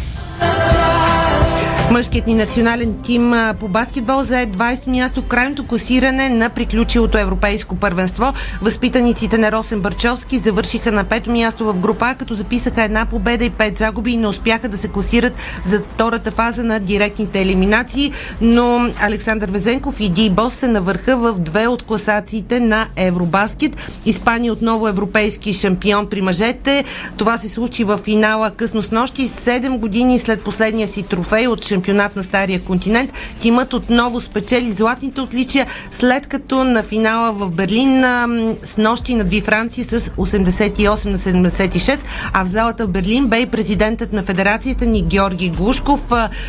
Мъжкият ни национален тим по баскетбол зае 20-то място в крайното класиране на приключилото европейско първенство. Възпитаниците на Росен Бърчовски завършиха на 5-то място в група, като записаха 1 победа и 5 загуби и не успяха да се класират за втората фаза на директните елиминации, но Александър Везенков и Ди Бос се навърха в 2 от класациите на Евробаскет. Испания отново европейски шампион при мъжете. Това се случи в финала късно снощи, 7 години след последния си трофей от шампионат на Стария континент. Тимът отново спечели златните отличия, след като на финала в Берлин с нощи надви Франция с 88-76, а в залата в Берлин бе и президентът на федерацията ни Георги Глушков.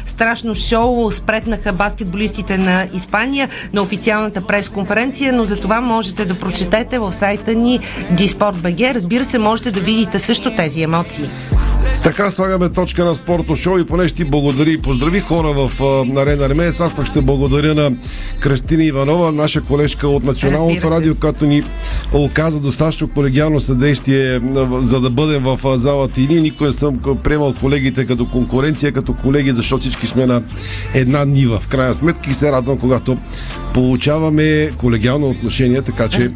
Страшно шоу спретнаха баскетболистите на Испания на официалната пресконференция, но за това можете да прочетете в сайта ни disport.bg. Разбира се, можете да видите също тези емоции. Така слагаме точка на спорто шоу и поне ще ти благодари и поздрави хора в Арена Армеец. Аз пък ще благодаря на Кръстина Иванова, наша колежка от Националното радио, която ни оказа достатъчно колегиално съдействие, за да бъдем в залата и ние. Никой не съм приемал колегите като конкуренция, като колеги, защото всички сме на една нива. В крайна сметка и се радвам, когато получаваме колегиално отношение, така че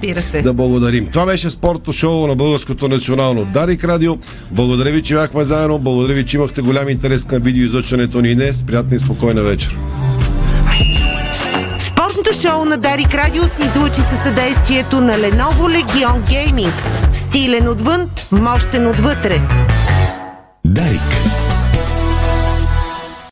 да благодарим. Това беше спорто шоу на Българското национално Дарик Радио. Благодаря ви, че бяхме заедно. Благодаря ви, че имахте голям интерес към видеоизлъчването ни днес. Приятна и спокойна вечер. Спортното шоу на Дарик Радио се излучи със съдействието на Lenovo Legion Gaming. Стилен отвън, мощен отвътре. Дарик